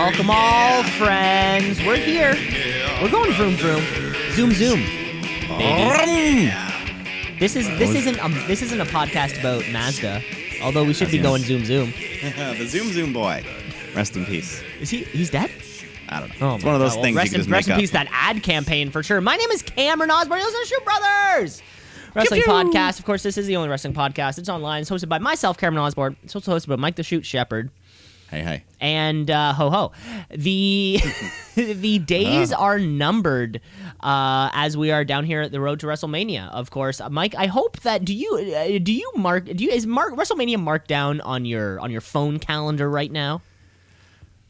Welcome all, friends. We're here. We're going vroom vroom, zoom zoom. This isn't a podcast about Mazda, although we should be going zoom zoom. The zoom zoom boy, rest in peace. Is he? He's dead? I don't know. Oh, it's one of those things. Well, rest in peace. That ad campaign for sure. My name is Cameron Osborne. Those are Shoe Brothers. Wrestling podcast. Of course, this is the only wrestling podcast. It's online. It's hosted by myself, Cameron Osborne. It's also hosted by Mike the Shoot Shepherd. Hey, hey. And ho ho. The days are numbered as we are down here at the road to WrestleMania. Of course, Mike. I hope that is WrestleMania marked down on your phone calendar right now?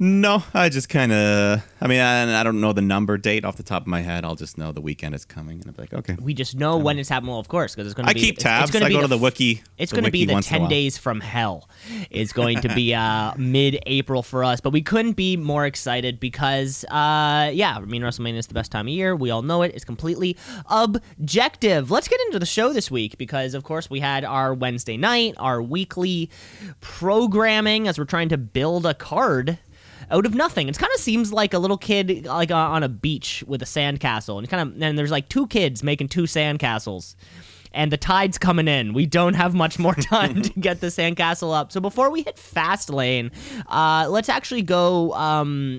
No, I just kind of, I don't know the number date off the top of my head. I'll just know the weekend is coming, and I'll be like, okay. We just know when it's happening, well, of course, because it's going to be... I keep tabs. I go to the wiki. It's going to be the 10 days from hell. It's going to be mid-April for us, but we couldn't be more excited because, WrestleMania is the best time of year. We all know it. It's completely objective. Let's get into the show this week because, of course, we had our Wednesday night, our weekly programming as we're trying to build a card out of nothing. It kind of seems like a little kid like on a beach with a sandcastle, and there's like two kids making two sandcastles, and the tide's coming in. We don't have much more time to get the sandcastle up. So before we hit Fastlane, let's actually go.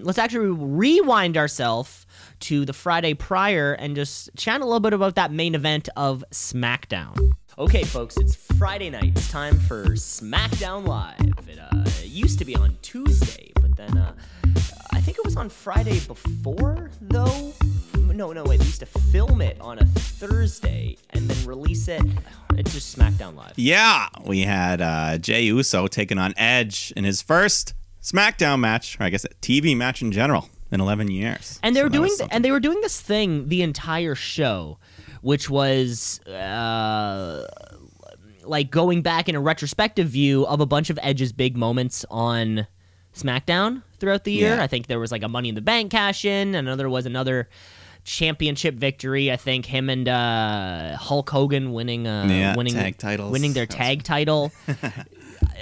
Let's actually rewind ourselves to the Friday prior and just chat a little bit about that main event of SmackDown. Okay, folks, it's Friday night. It's time for SmackDown Live. It used to be on Tuesday, but then I think it was on Friday before, though. No, wait. We used to film it on a Thursday and then release it. It's just SmackDown Live. Yeah, we had Jey Uso taking on Edge in his first SmackDown match, or I guess a TV match in general, in 11 years. And they were doing this thing the entire show, which was like going back in a retrospective view of a bunch of Edge's big moments on SmackDown throughout the year. Yeah. I think there was like a Money in the Bank cash-in, and there was another championship victory. I think him and Hulk Hogan winning their tag title.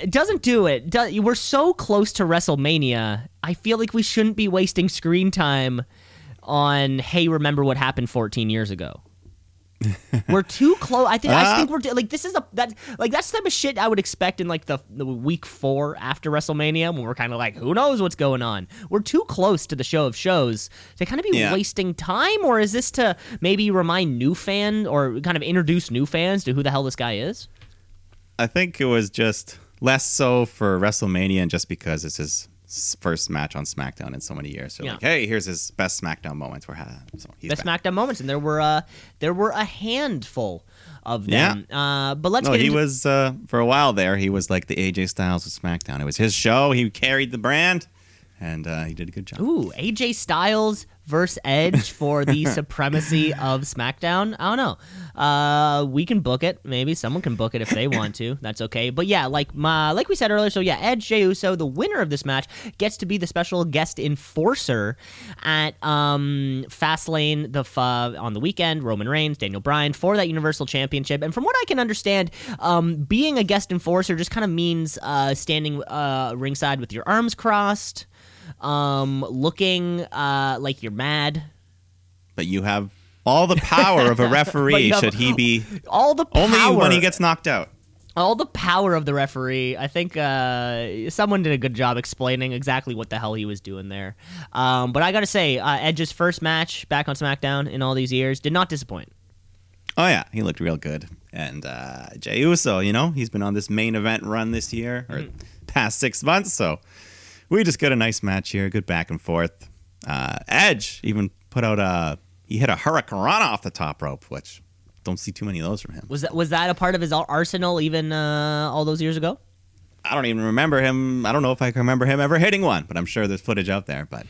It doesn't do it. We're so close to WrestleMania. I feel like we shouldn't be wasting screen time on, hey, remember what happened 14 years ago. We're too close. I think we're like, this is that's the type of shit I would expect in like the week 4 after WrestleMania, when we're kind of like, who knows what's going on. We're too close to the show of shows to kind of be wasting time. Or is this to maybe remind new fans, or kind of introduce new fans to who the hell this guy is? I think it was just less so for WrestleMania, and just because it's his first match on SmackDown in so many years. So like, hey, here's his best SmackDown moments. We're having SmackDown moments, and there were a handful of them. Yeah. But let's get into... he was for a while there. He was like the AJ Styles of SmackDown. It was his show. He carried the brand, and he did a good job. Ooh, AJ Styles versus Edge for the supremacy of SmackDown. I don't know. We can book it. Maybe someone can book it if they want to. That's okay. But yeah, like we said earlier, so yeah, Edge, Jey Uso, the winner of this match, gets to be the special guest enforcer at Fastlane on the weekend. Roman Reigns, Daniel Bryan, for that Universal Championship. And from what I can understand, being a guest enforcer just kind of means standing ringside with your arms crossed, looking like you're mad, but you have all the power of a referee. Should he be all the power only when he gets knocked out? All the power of the referee. I think someone did a good job explaining exactly what the hell he was doing there. But I gotta say, Edge's first match back on SmackDown in all these years did not disappoint. Oh yeah, he looked real good. And Jey Uso, he's been on this main event run this year, or past 6 months, so we just got a nice match here, good back and forth. Edge even put out he hit a hurricanrana off the top rope, which don't see too many of those from him. Was that a part of his arsenal even all those years ago? I don't even remember him. I don't know if I can remember him ever hitting one, but I'm sure there's footage out there. But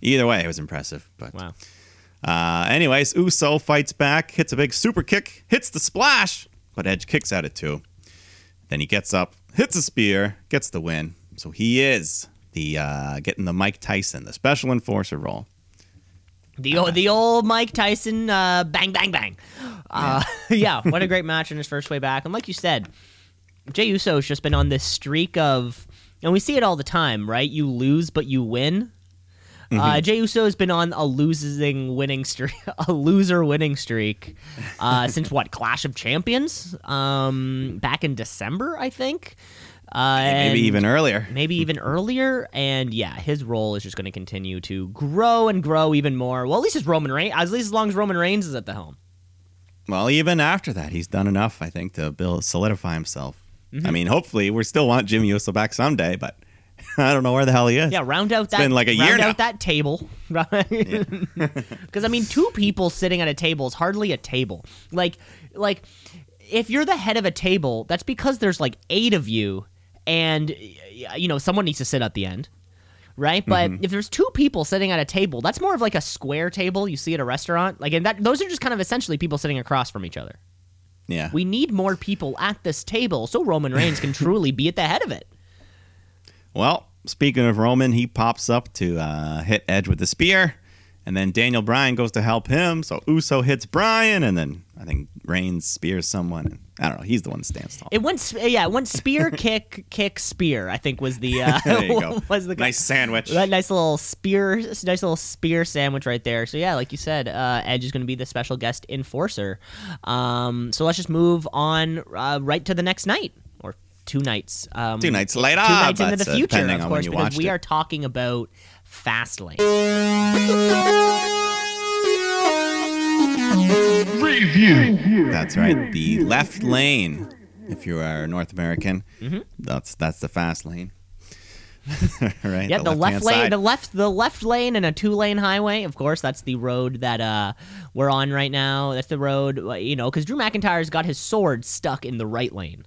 either way, it was impressive. But wow. Anyways, Uso fights back, hits a big super kick, hits the splash, but Edge kicks at it too. Then he gets up, hits a spear, gets the win. So he is getting the Mike Tyson, the special enforcer role. The old Mike Tyson, bang, bang, bang. What a great match in his first way back. And like you said, Jey Uso's just been on this streak of, and we see it all the time, right? You lose, but you win. Jey Uso has been on a loser winning streak since what, Clash of Champions, back in December, I think. Maybe even earlier. And yeah, his role is just going to continue to grow and grow even more. Well, at least it's Roman Reigns, at least as long as Roman Reigns is at the helm. Well, even after that, he's done enough, I think, to solidify himself. Mm-hmm. I mean, hopefully, we still want Jimmy Uso back someday, but I don't know where the hell he is. Yeah, round out that table. Because, I mean, two people sitting at a table is hardly a table. Like, if you're the head of a table, that's because there's, like, 8 of you, and, you know, someone needs to sit at the end, right? But if there's 2 people sitting at a table, that's more of, like, a square table you see at a restaurant. Like, and those are just kind of essentially people sitting across from each other. Yeah. We need more people at this table so Roman Reigns can truly be at the head of it. Well, speaking of Roman, he pops up to hit Edge with the spear, and then Daniel Bryan goes to help him, so Uso hits Bryan, and then I think Reigns spears someone. And I don't know. He's the one that stands tall. It went spear, kick, spear, I think was the... there you go. Nice sandwich. That nice little spear sandwich right there. So yeah, like you said, Edge is going to be the special guest enforcer. So let's just move on right to the next night, or two nights later. 2 nights into the future, of course, because we are talking about Fastlane. Review. That's right, the left lane. If you are North American, that's the fast lane. Right. Yeah, the left lane, the left lane, and a 2-lane highway. Of course, that's the road that we're on right now. That's the road, you know, because Drew McIntyre's got his sword stuck in the right lane.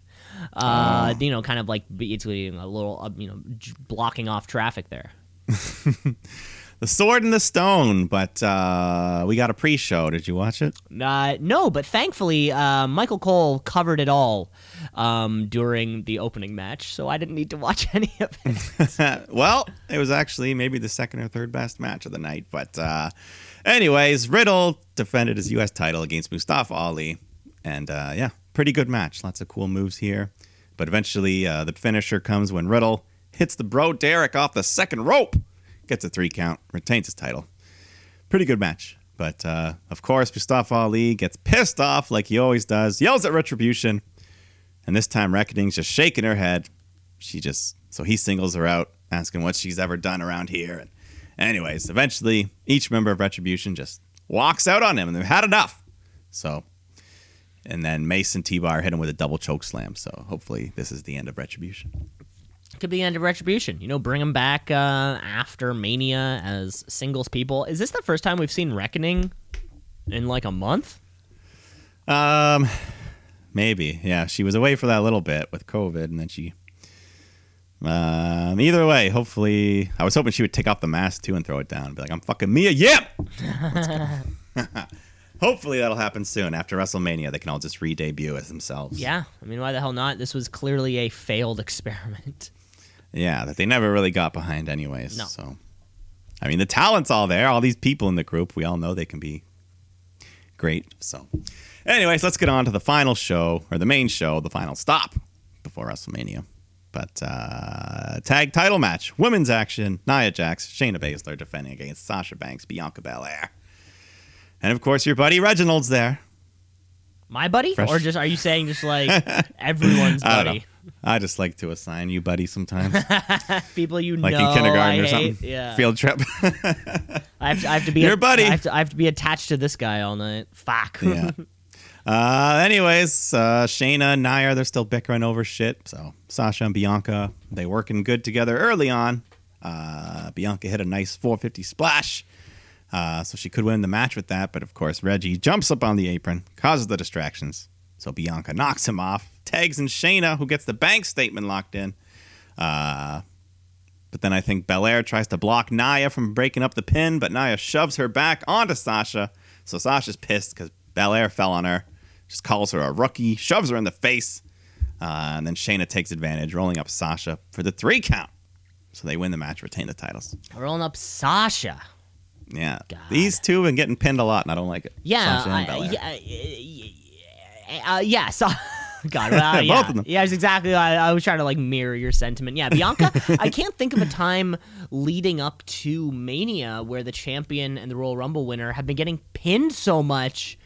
You know, kind of like it's a little, blocking off traffic there. The Sword and the Stone, but we got a pre-show. Did you watch it? No, but thankfully, Michael Cole covered it all during the opening match, so I didn't need to watch any of it. Well, it was actually maybe the second or third best match of the night, but anyways, Riddle defended his U.S. title against Mustafa Ali, and yeah, pretty good match. Lots of cool moves here, but eventually the finisher comes when Riddle hits the Bro Derek off the second rope. Gets a 3 count, retains his title. Pretty good match. But, of course, Mustafa Ali gets pissed off like he always does, yells at Retribution, and this time Reckoning's just shaking her head. So he singles her out, asking what she's ever done around here. And anyways, eventually, each member of Retribution just walks out on him, and they've had enough. So, and then Mason T-Bar hit him with a double choke slam, so hopefully this is the end of Retribution. Could be the end of Retribution. You know, bring them back after Mania as singles people. Is this the first time we've seen Reckoning in like a month? Maybe. Yeah, she was away for that little bit with COVID, and then she... either way, hopefully... I was hoping she would take off the mask, too, and throw it down and be like, I'm fucking Mia, yep! Hopefully that'll happen soon. After WrestleMania, they can all just re-debut as themselves. Yeah. I mean, why the hell not? This was clearly a failed experiment. Yeah, that they never really got behind anyways. No. So, I mean, the talent's all there. All these people in the group, we all know they can be great. So, anyways, let's get on to the final show, or the main show, the final stop before WrestleMania. But tag title match, women's action, Nia Jax, Shayna Baszler defending against Sasha Banks, Bianca Belair. And, of course, your buddy Reginald's there. My buddy? Fresh. Or just are you saying just like everyone's buddy? I don't know. I just like to assign you buddy sometimes. People you like know. Like in kindergarten or something. Yeah. Field trip. I have to be your buddy. I have to be attached to this guy all night. Fuck. Yeah. Anyways, Shayna and Nia, they're still bickering over shit. So Sasha and Bianca, they working good together early on. Bianca hit a nice 450 splash. So she could win the match with that, but of course Reggie jumps up on the apron, causes the distractions, so Bianca knocks him off, tags in Shayna, who gets the bank statement locked in. But then I think Belair tries to block Nia from breaking up the pin, but Nia shoves her back onto Sasha, so Sasha's pissed because Belair fell on her, just calls her a rookie, shoves her in the face, and then Shayna takes advantage, rolling up Sasha for the 3 count. So they win the match, retain the titles. Rolling up Sasha. Yeah, God. These two have been getting pinned a lot, and I don't like it. Yeah, yeah, God, well, yeah. Both of them. Yeah, it's exactly. I was trying to like mirror your sentiment. Yeah, Bianca. I can't think of a time leading up to Mania where the champion and the Royal Rumble winner have been getting pinned so much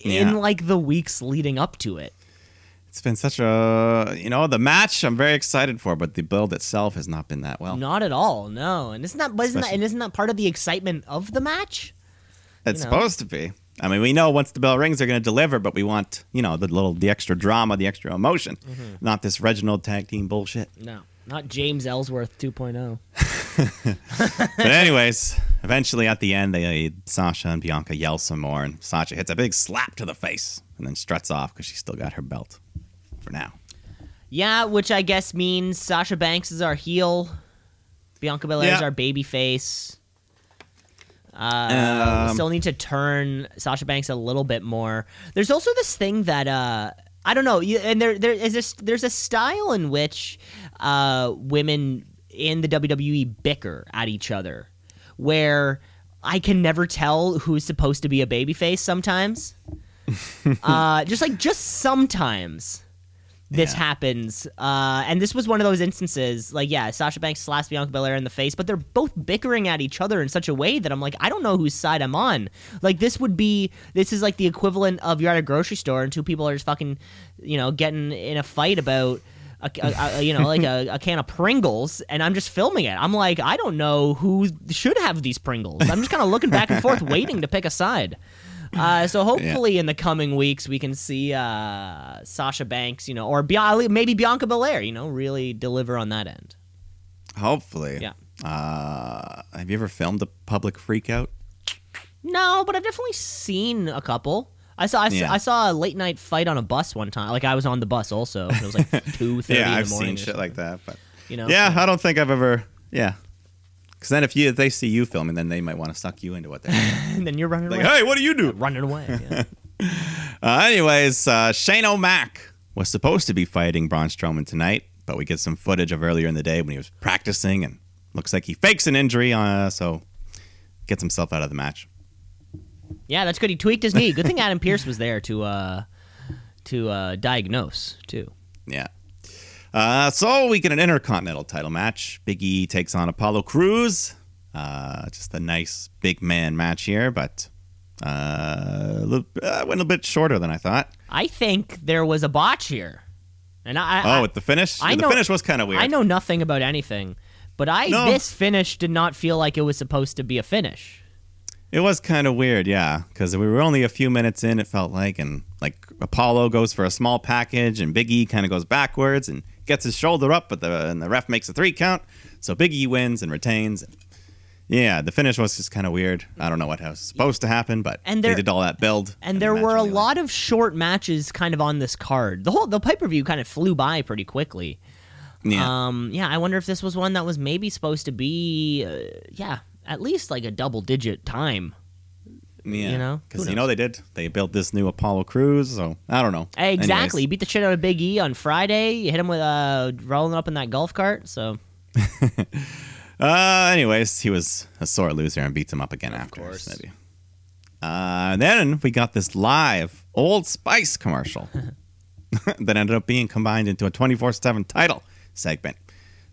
in like the weeks leading up to it. It's been such a, the match I'm very excited for, but the build itself has not been that well. Not at all, no. And isn't that part of the excitement of the match? It's supposed to be. I mean, we know once the bell rings, they're going to deliver, but we want, the extra drama, the extra emotion, not this Reginald tag team bullshit. No, not James Ellsworth 2.0. But anyways, eventually at the end, Sasha and Bianca yell some more, and Sasha hits a big slap to the face and then struts off because she's still got her belt for now. Yeah, which I guess means Sasha Banks is our heel, Bianca Belair is our baby face. We still need to turn Sasha Banks a little bit more. There's also this thing that I don't know, and there's a style in which women in the WWE bicker at each other, where I can never tell who's supposed to be a babyface sometimes. just sometimes this happens, and this was one of those instances. Sasha Banks slaps Bianca Belair in the face, but they're both bickering at each other in such a way that I'm like, I don't know whose side I'm on. Like, this is like the equivalent of you're at a grocery store and two people are just fucking, getting in a fight about a can of Pringles, and I'm just filming it. I'm like, I don't know who should have these Pringles. I'm just kind of looking back and forth, waiting to pick a side. So hopefully in the coming weeks we can see Sasha Banks, or maybe Bianca Belair, really deliver on that end. Hopefully. Yeah. Have you ever filmed a public freakout? No, but I've definitely seen a couple. I saw a late night fight on a bus one time. Like, I was on the bus also. It was like 2:30 in the morning. Yeah, I've seen shit like that. But, I don't think I've ever. Yeah. Because then if they see you filming, then they might want to suck you into what they're doing. And then you're running away. Like, hey, what do you do? Running away. Yeah. Anyways, Shane O'Mac was supposed to be fighting Braun Strowman tonight, but we get some footage of earlier in the day when he was practicing, and looks like he fakes an injury, so gets himself out of the match. Yeah, that's good. He tweaked his knee. Good thing Adam Pearce was there to diagnose, too. Yeah. So we get an Intercontinental title match. Big E takes on Apollo Crews. Just a nice big man match here, but went a little bit shorter than I thought. I think there was a botch here. And with the finish? The finish was kind of weird. I know nothing about anything, but this finish did not feel like it was supposed to be a finish. It was kind of weird, yeah, because we were only a few minutes in, it felt like, and Apollo goes for a small package, and Big E kind of goes backwards and gets his shoulder up, but the ref makes a 3 count, so Big E wins and retains. Yeah, the finish was just kind of weird. I don't know what was supposed to happen, but they did all that build. And there were a lot of short matches kind of on this card. The pay-per-view kind of flew by pretty quickly. Yeah. I wonder if this was one that was maybe supposed to be, at least like a double-digit time. Yeah, because they did. They built this new Apollo Crews, so I don't know. Exactly. Anyways. You beat the shit out of Big E on Friday. You hit him with rolling up in that golf cart, so. Anyways, he was a sore loser and beats him up again after. Of course. Maybe. Then we got this live Old Spice commercial that ended up being combined into a 24/7 title segment.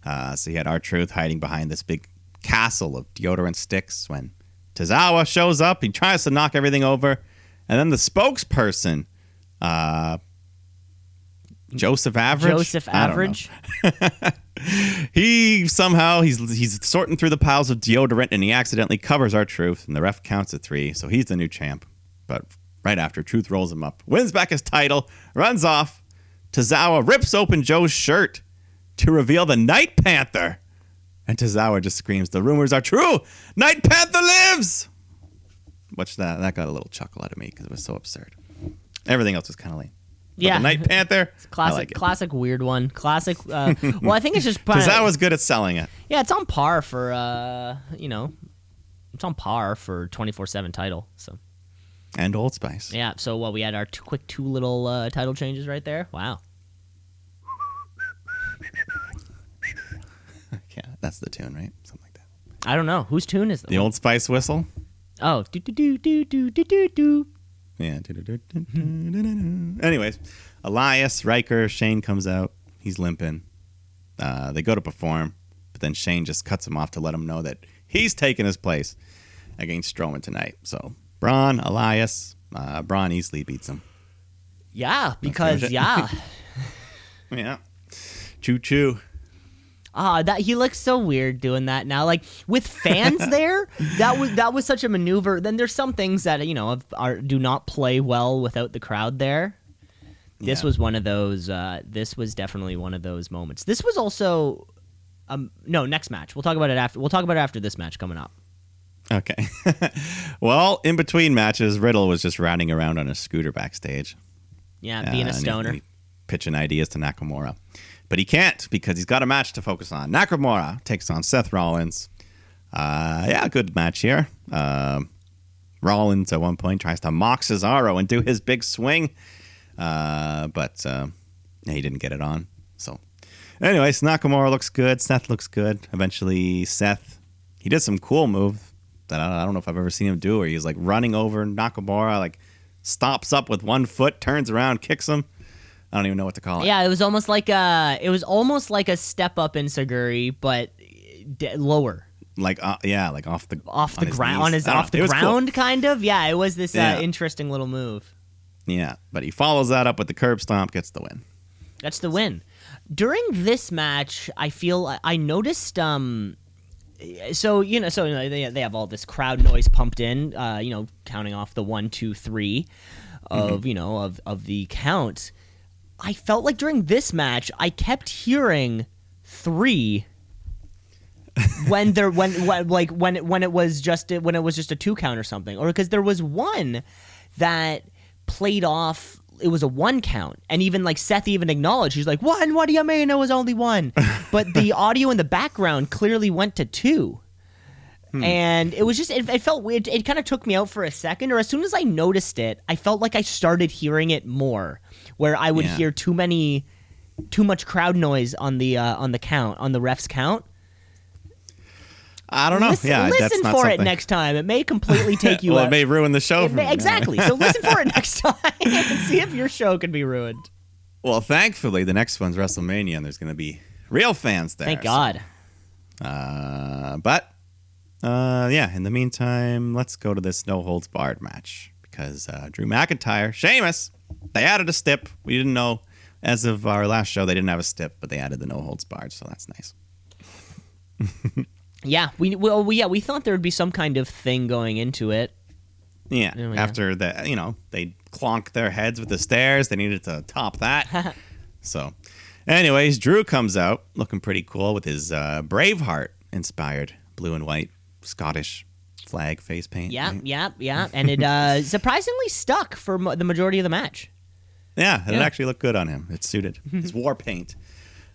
So you had R-Truth hiding behind this big castle of deodorant sticks when Tazawa shows up. He tries to knock everything over. And then the spokesperson, Joseph Average? He somehow, he's sorting through the piles of deodorant, and he accidentally covers R-Truth, and the ref counts at 3, so he's the new champ. But right after, Truth rolls him up, wins back his title, runs off. Tazawa rips open Joe's shirt to reveal the Night Panther. And Tazawa just screams, "The rumors are true! Night Panther lives!" Which that got a little chuckle out of me because it was so absurd. Everything else was kind of lame. But the Night Panther. It's classic, classic weird one. Classic. Well, I think it's just Tazawa's good at selling it. Yeah, it's on par for it's on par for 24/7 title. So. And Old Spice. Yeah. So we had our two little title changes right there. Wow. That's the tune, right? Something like that. I don't know. Whose tune is that? The Old Spice whistle? Oh. Do, do, do, do, do, do, do, do. Yeah. Anyways, Elias, Riker, Shane comes out. He's limping. They go to perform, but then Shane just cuts him off to let him know that he's taking his place against Strowman tonight. So Braun, Elias, Braun easily beats him. Yeah, because yeah. Yeah. Choo choo. That he looks so weird doing that now. Like with fans there, that was such a maneuver. Then there's some things that, you know, do not play well without the crowd there. This was one of those. This was definitely one of those moments. This was also, no, next match. We'll talk about it after. We'll talk about it after this match coming up. Okay. Well, in between matches, Riddle was just riding around on a scooter backstage. Yeah, being a stoner, and pitching ideas to Nakamura. But he can't because he's got a match to focus on. Nakamura takes on Seth Rollins. Yeah, good match here. Rollins at one point tries to mock Cesaro and do his big swing. But he didn't get it on. So anyways, Nakamura looks good. Seth looks good. Eventually, Seth, he did some cool move that I don't know if I've ever seen him do, where he's like running over Nakamura, like stops up with one foot, turns around, kicks him. I don't even know what to call it. Yeah, it was almost like a step up in Saguri, but lower. Like like off the ground, on his off the ground, kind of. Yeah, it was this interesting little move. Yeah, but he follows that up with the curb stomp, gets the win. That's the win. During this match, I feel I noticed. So they have all this crowd noise pumped in. Counting off the 1, 2, 3 of of the count. I felt like during this match, I kept hearing 3 when it was just a 2 count or something, or because there was one that played off. It was a 1 count, and even like Seth even acknowledged, he's like, "1? What do you mean? It was only 1." But the audio in the background clearly went to 2. And it was just, it felt weird. It kind of took me out for a second, or as soon as I noticed it, I felt like I started hearing it more, where I would hear too much crowd noise on the ref's count. I don't know. Listen that's for something. It next time. It may completely take you out. It may ruin the show for me. Exactly. So listen for it next time and see if your show can be ruined. Well, thankfully, the next one's WrestleMania, and there's going to be real fans there. Thank God. In the meantime, let's go to this no-holds-barred match, because Drew McIntyre, Sheamus, they added a stip. We didn't know. As of our last show, they didn't have a stip, but they added the no-holds-barred, so that's nice. We thought there would be some kind of thing going into it. Yeah, after that, they clonked their heads with the stairs. They needed to top that. So, anyways, Drew comes out looking pretty cool with his Braveheart-inspired blue and white Scottish flag face paint. Yeah. And it surprisingly stuck for the majority of the match. It actually looked good on him. It suited his war paint.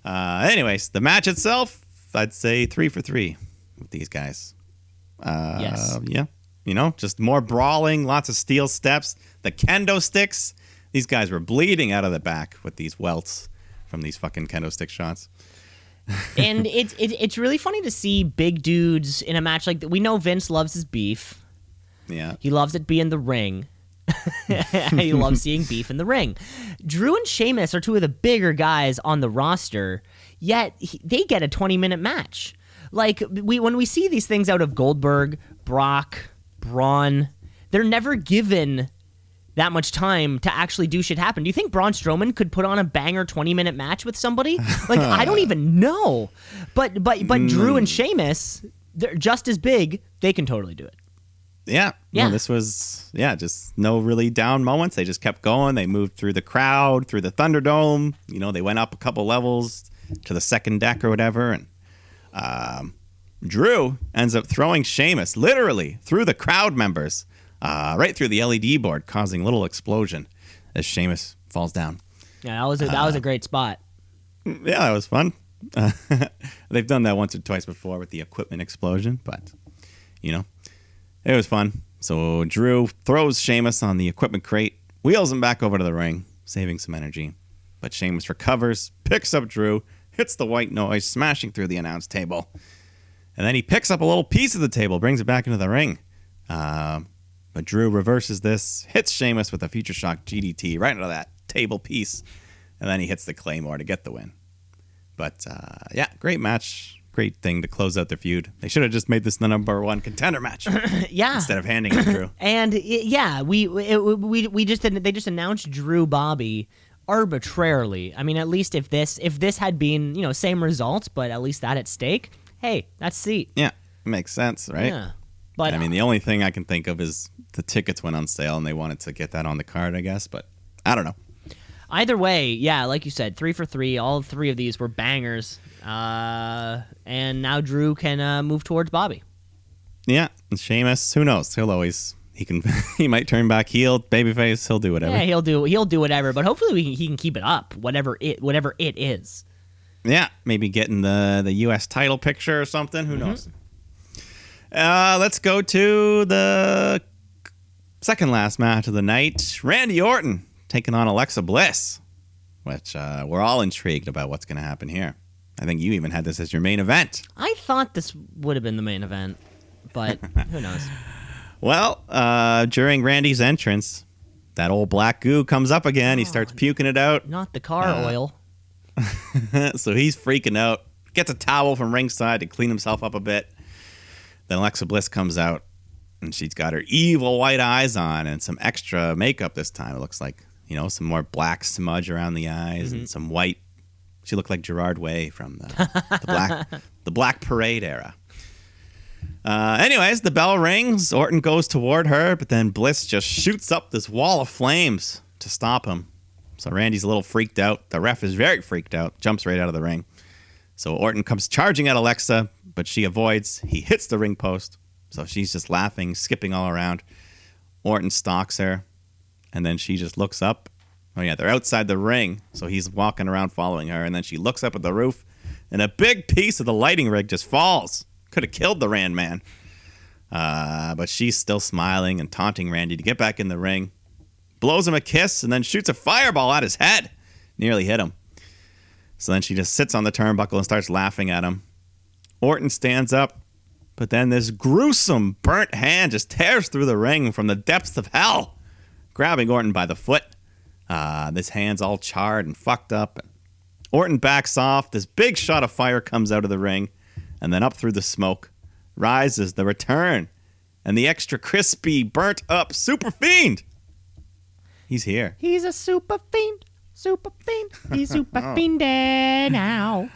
Anyways, the match itself, I'd say 3 for 3 with these guys. Yes. Yeah. Just more brawling, lots of steel steps, the kendo sticks. These guys were bleeding out of the back with these welts from these fucking kendo stick shots. And it's really funny to see big dudes in a match like that. We know Vince loves his beef. Yeah. He loves it being the ring. He loves seeing beef in the ring. Drew and Sheamus are two of the bigger guys on the roster, yet they get a 20-minute match. Like, when we see these things out of Goldberg, Brock, Braun, they're never given that much time to actually do shit happen. Do you think Braun Strowman could put on a banger 20-minute match with somebody? Like, I don't even know. But Drew and Sheamus, they're just as big. They can totally do it. Yeah. No, this was, just no really down moments. They just kept going. They moved through the crowd, through the Thunderdome. They went up a couple levels to the second deck or whatever. And Drew ends up throwing Sheamus literally through the crowd members. Right through the LED board, causing a little explosion as Sheamus falls down. Yeah, that was a great spot. Yeah, that was fun. They've done that once or twice before with the equipment explosion, but, it was fun. So Drew throws Sheamus on the equipment crate, wheels him back over to the ring, saving some energy. But Sheamus recovers, picks up Drew, hits the white noise, smashing through the announce table. And then he picks up a little piece of the table, brings it back into the ring. But Drew reverses this, hits Sheamus with a Future Shock GDT right into that table piece, and then he hits the Claymore to get the win. But, yeah, great match. Great thing to close out their feud. They should have just made this the number one contender match. Yeah. Instead of handing it to Drew. And, yeah, we just didn't, they just announced Drew Bobby arbitrarily. I mean, at least if this had been, you know, same results, but at least that at stake, hey, that's seat. Yeah, it makes sense, right? Yeah. But, I mean, the only thing I can think of is the tickets went on sale and they wanted to get that on the card, I guess, but I don't know. Either way, yeah, like you said, 3 for 3. All three of these were bangers. And now Drew can move towards Bobby. Yeah, and Sheamus, who knows? He might turn back heel, babyface. He'll do whatever. Yeah, he'll do whatever. But hopefully he can keep it up, whatever it is. Yeah, maybe getting the U.S. title picture or something. Who knows? Let's go to the second last match of the night. Randy Orton taking on Alexa Bliss, which we're all intrigued about what's going to happen here. I think you even had this as your main event. I thought this would have been the main event, but who knows? Well, during Randy's entrance, that old black goo comes up again. He starts puking it out. Not the car oil. So he's freaking out. Gets a towel from ringside to clean himself up a bit. Then Alexa Bliss comes out, and she's got her evil white eyes on and some extra makeup this time. It looks like, you know, some more black smudge around the eyes and some white. She looked like Gerard Way from the Black Parade era. Anyways, the bell rings. Orton goes toward her, but then Bliss just shoots up this wall of flames to stop him. So Randy's a little freaked out. The ref is very freaked out, jumps right out of the ring. So Orton comes charging at Alexa, but she avoids. He hits the ring post. So she's just laughing, skipping all around. Orton stalks her, and then she just looks up. Oh, yeah, they're outside the ring, so he's walking around following her, and then she looks up at the roof, and a big piece of the lighting rig just falls. Could have killed the Rand Man. But she's still smiling and taunting Randy to get back in the ring. Blows him a kiss, and then shoots a fireball at his head. Nearly hit him. So then she just sits on the turnbuckle and starts laughing at him. Orton stands up, but then this gruesome burnt hand just tears through the ring from the depths of hell, grabbing Orton by the foot. This hand's all charred and fucked up. Orton backs off. This big shot of fire comes out of the ring, and then up through the smoke rises the return and the extra crispy, burnt up Super Fiend. He's here. He's a Super Fiend. Super Fiend. He's Super Fiended now.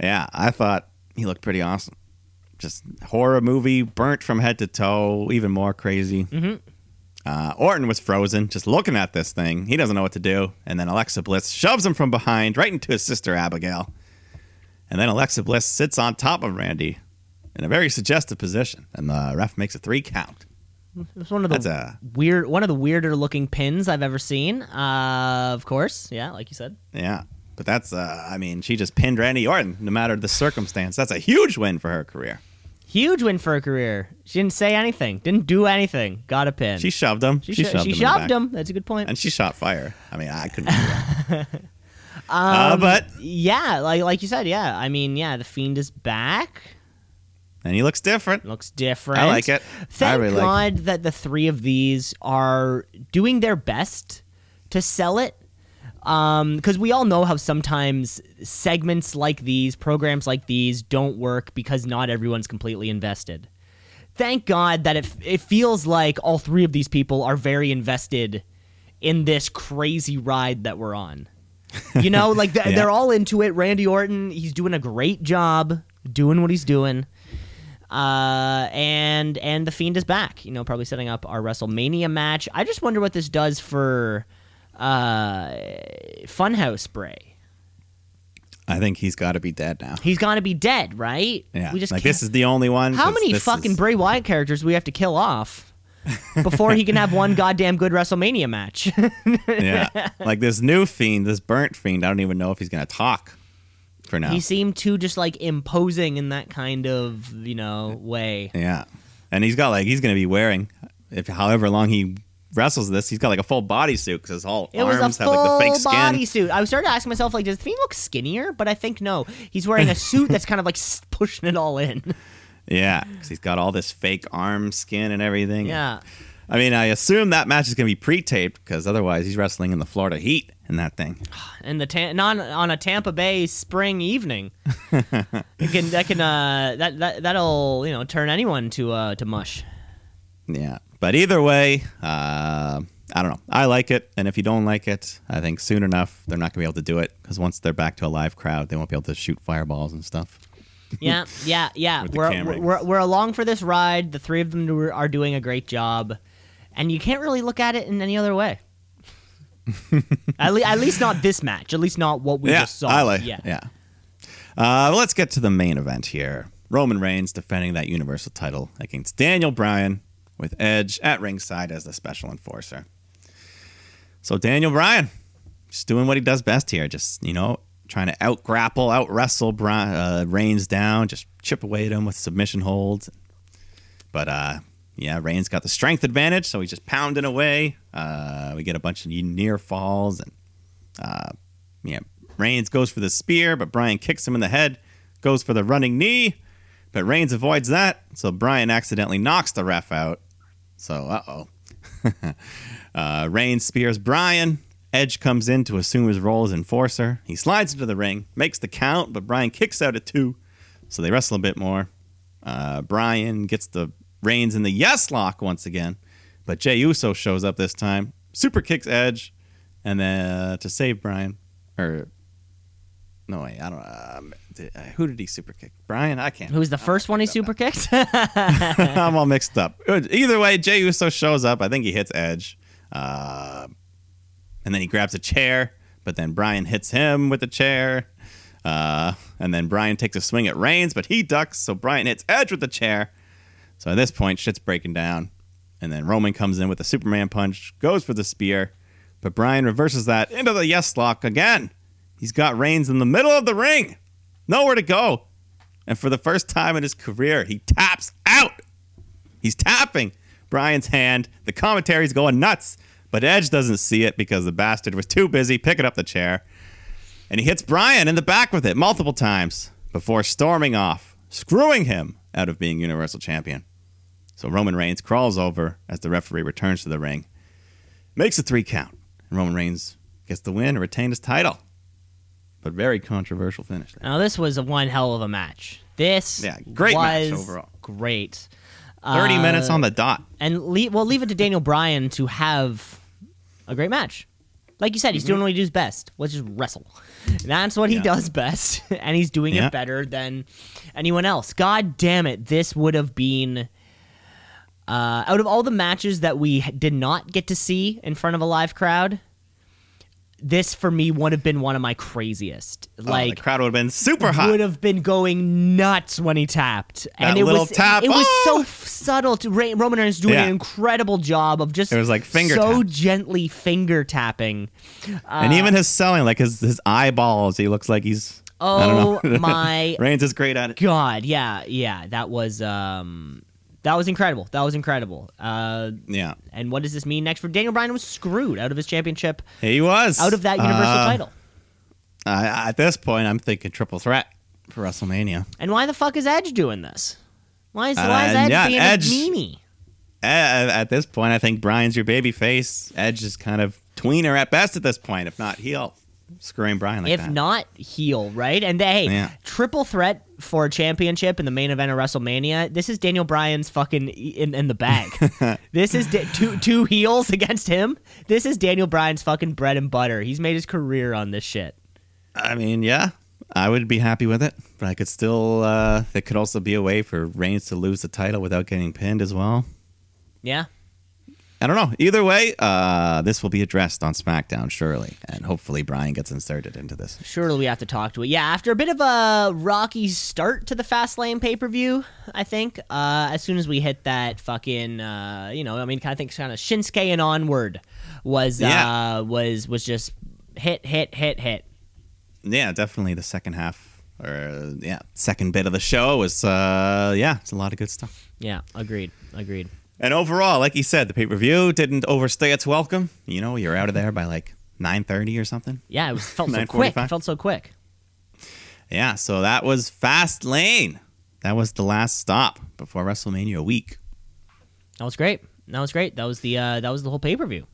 Yeah, I thought he looked pretty awesome. Just horror movie, burnt from head to toe, even more crazy. Orton was frozen, just looking at this thing. He doesn't know what to do. And then Alexa Bliss shoves him from behind right into his sister, Abigail. And then Alexa Bliss sits on top of Randy in a very suggestive position. And the ref makes a 3 count. It's one of the weirder looking pins I've ever seen. Of course. Yeah, like you said. Yeah. But that's, I mean, she just pinned Randy Orton no matter the circumstance. That's a huge win for her career. Huge win for her career. She didn't say anything. Didn't do anything. Got a pin. She shoved him. She shoved him. That's a good point. And she shot fire. I mean, I couldn't do that. But yeah, like you said, yeah. I mean, yeah, the Fiend is back. And he looks different. I like it. Thank God that the three of these are doing their best to sell it. Because we all know how sometimes segments like these, programs like these, don't work because not everyone's completely invested. Thank God that it feels like all three of these people are very invested in this crazy ride that we're on. You know, like they're all into it. Randy Orton, he's doing a great job doing what he's doing. And The Fiend is back, you know, probably setting up our WrestleMania match. I just wonder what this does for... Funhouse Bray. I think he's got to be dead now. He's got to be dead, right? Yeah. We just like can't... This is the only one. How many fucking Bray Wyatt characters do we have to kill off before he can have one goddamn good WrestleMania match? Yeah. Like this new Fiend, this burnt Fiend, I don't even know if he's going to talk for now. He seemed too just like imposing in that kind of, you know, way. Yeah. And he's got like, he's going to be wearing, if however long he... wrestles this, he's got like a full bodysuit because his whole arms have like the fake skin. It was a full bodysuit. I started asking myself, like, does the Fiend look skinnier? But I think no. He's wearing a suit that's kind of like pushing it all in. Yeah, because he's got all this fake arm skin and everything. Yeah. I mean, I assume that match is going to be pre-taped because otherwise he's wrestling in the Florida heat and that thing. And on a Tampa Bay spring evening, that'll turn anyone to mush. Yeah, but either way, I don't know. I like it, and if you don't like it, I think soon enough they're not going to be able to do it because once they're back to a live crowd, they won't be able to shoot fireballs and stuff. Yeah. We're along for this ride. The three of them are doing a great job, and you can't really look at it in any other way. At least not this match. At least not what we just saw. Yeah. Let's get to the main event here. Roman Reigns defending that Universal title against Daniel Bryan with Edge at ringside as the special enforcer. So Daniel Bryan just doing what he does best here. Just, trying to out-grapple, out-wrestle Reigns down, just chip away at him with submission holds. But, Reigns got the strength advantage, so he's just pounding away. We get a bunch of near falls, and, Reigns goes for the spear, but Bryan kicks him in the head, goes for the running knee, but Reigns avoids that, so Bryan accidentally knocks the ref out. So, uh-oh. Reigns spears Bryan. Edge comes in to assume his role as enforcer. He slides into the ring, makes the count, but Bryan kicks out at 2, so they wrestle a bit more. Bryan gets the Reigns in the yes lock once again, but Jey Uso shows up this time, super kicks Edge, and then to save Bryan, or no way, I don't know. Who did he super kick? Bryan? I can't. Who's the first one he super kicked? I'm all mixed up. Either way, Jey Uso shows up. I think he hits Edge. And then he grabs a chair, but then Bryan hits him with the chair. And then Bryan takes a swing at Reigns, but he ducks, so Bryan hits Edge with the chair. So at this point, shit's breaking down. And then Roman comes in with a Superman punch, goes for the spear, but Bryan reverses that into the yes lock again. He's got Reigns in the middle of the ring. Nowhere to go. And for the first time in his career, he taps out. He's tapping Bryan's hand. The commentary's going nuts. But Edge doesn't see it because the bastard was too busy picking up the chair. And he hits Bryan in the back with it multiple times before storming off, screwing him out of being Universal Champion. So Roman Reigns crawls over as the referee returns to the ring, makes a 3 count, and Roman Reigns gets the win and retains his title. But very controversial finish there. Now, this was one hell of a match. Great match overall. Great. 30 minutes on the dot. And leave it to Daniel Bryan to have a great match. Like you said, he's doing what he does best, which is wrestle. That's what he does best, and he's doing it better than anyone else. God damn it, this would have been... out of all the matches that we did not get to see in front of a live crowd, this, for me, would have been one of my craziest. The crowd would have been super hot. Would have been going nuts when he tapped. That and it little was, tap. It was so subtle. Roman Reigns doing an incredible job of just... It was like finger so tap. Gently finger tapping. And even his selling, like his eyeballs, he looks like he's... Oh, my... Reigns is great at it. God, yeah. That was incredible. And what does this mean next for Daniel Bryan? Was screwed out of his championship. He was out of that Universal title. At this point, I'm thinking triple threat for WrestleMania. And why the fuck is Edge doing this? Why is Edge being a meanie? At this point, I think Bryan's your baby face. Edge is kind of tweener at best at this point, if not heel. Screwing Bryan like that. If not heel, right? And triple threat for a championship in the main event of WrestleMania. This is Daniel Bryan's fucking in the bag. This is two heels against him. This is Daniel Bryan's fucking bread and butter. He's made his career on this shit. I mean, yeah, I would be happy with it, but I could still. It could also be a way for Reigns to lose the title without getting pinned as well. Yeah. I don't know. Either way, this will be addressed on SmackDown, surely. And hopefully Bryan gets inserted into this. Surely we have to talk to it. Yeah, after a bit of a rocky start to the Fastlane pay-per-view, I think. As soon as we hit that fucking, I think kind of Shinsuke and onward was just hit. Yeah, definitely the second half, or second bit of the show was, it's a lot of good stuff. Yeah, agreed. And overall, like you said, the pay-per-view didn't overstay its welcome. You're out of there by like 9:30 or something. Yeah, it felt so quick. Yeah, so that was Fastlane. That was the last stop before WrestleMania week. That was great. that was great. That was the whole pay-per-view.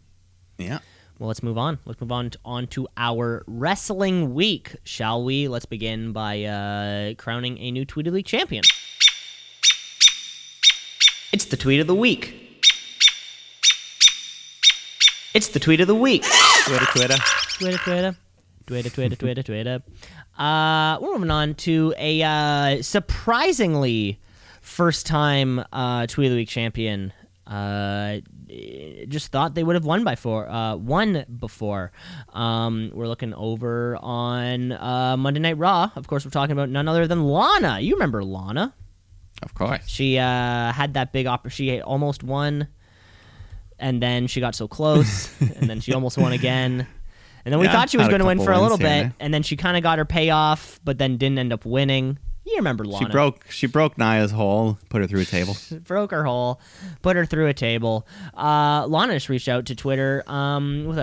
Yeah. Well, let's move on. Let's move on to our wrestling week, shall we? Let's begin by crowning a new Tweet of the Week champion. It's the Tweet of the Week. It's the Tweet of the Week. Twitter. We're moving on to a surprisingly first-time Tweet of the Week champion. Just thought they would have won before. We're looking over on Monday Night Raw. Of course, we're talking about none other than Lana. You remember Lana? Of course. She had that big opera. She almost won, and then she got so close, and then she almost won again. And then we thought she was going to win for a little bit, and then she kind of got her payoff, but then didn't end up winning. You remember Lana. She broke Naya's hole, put her through a table. Broke her hole, put her through a table. Lana just reached out to Twitter with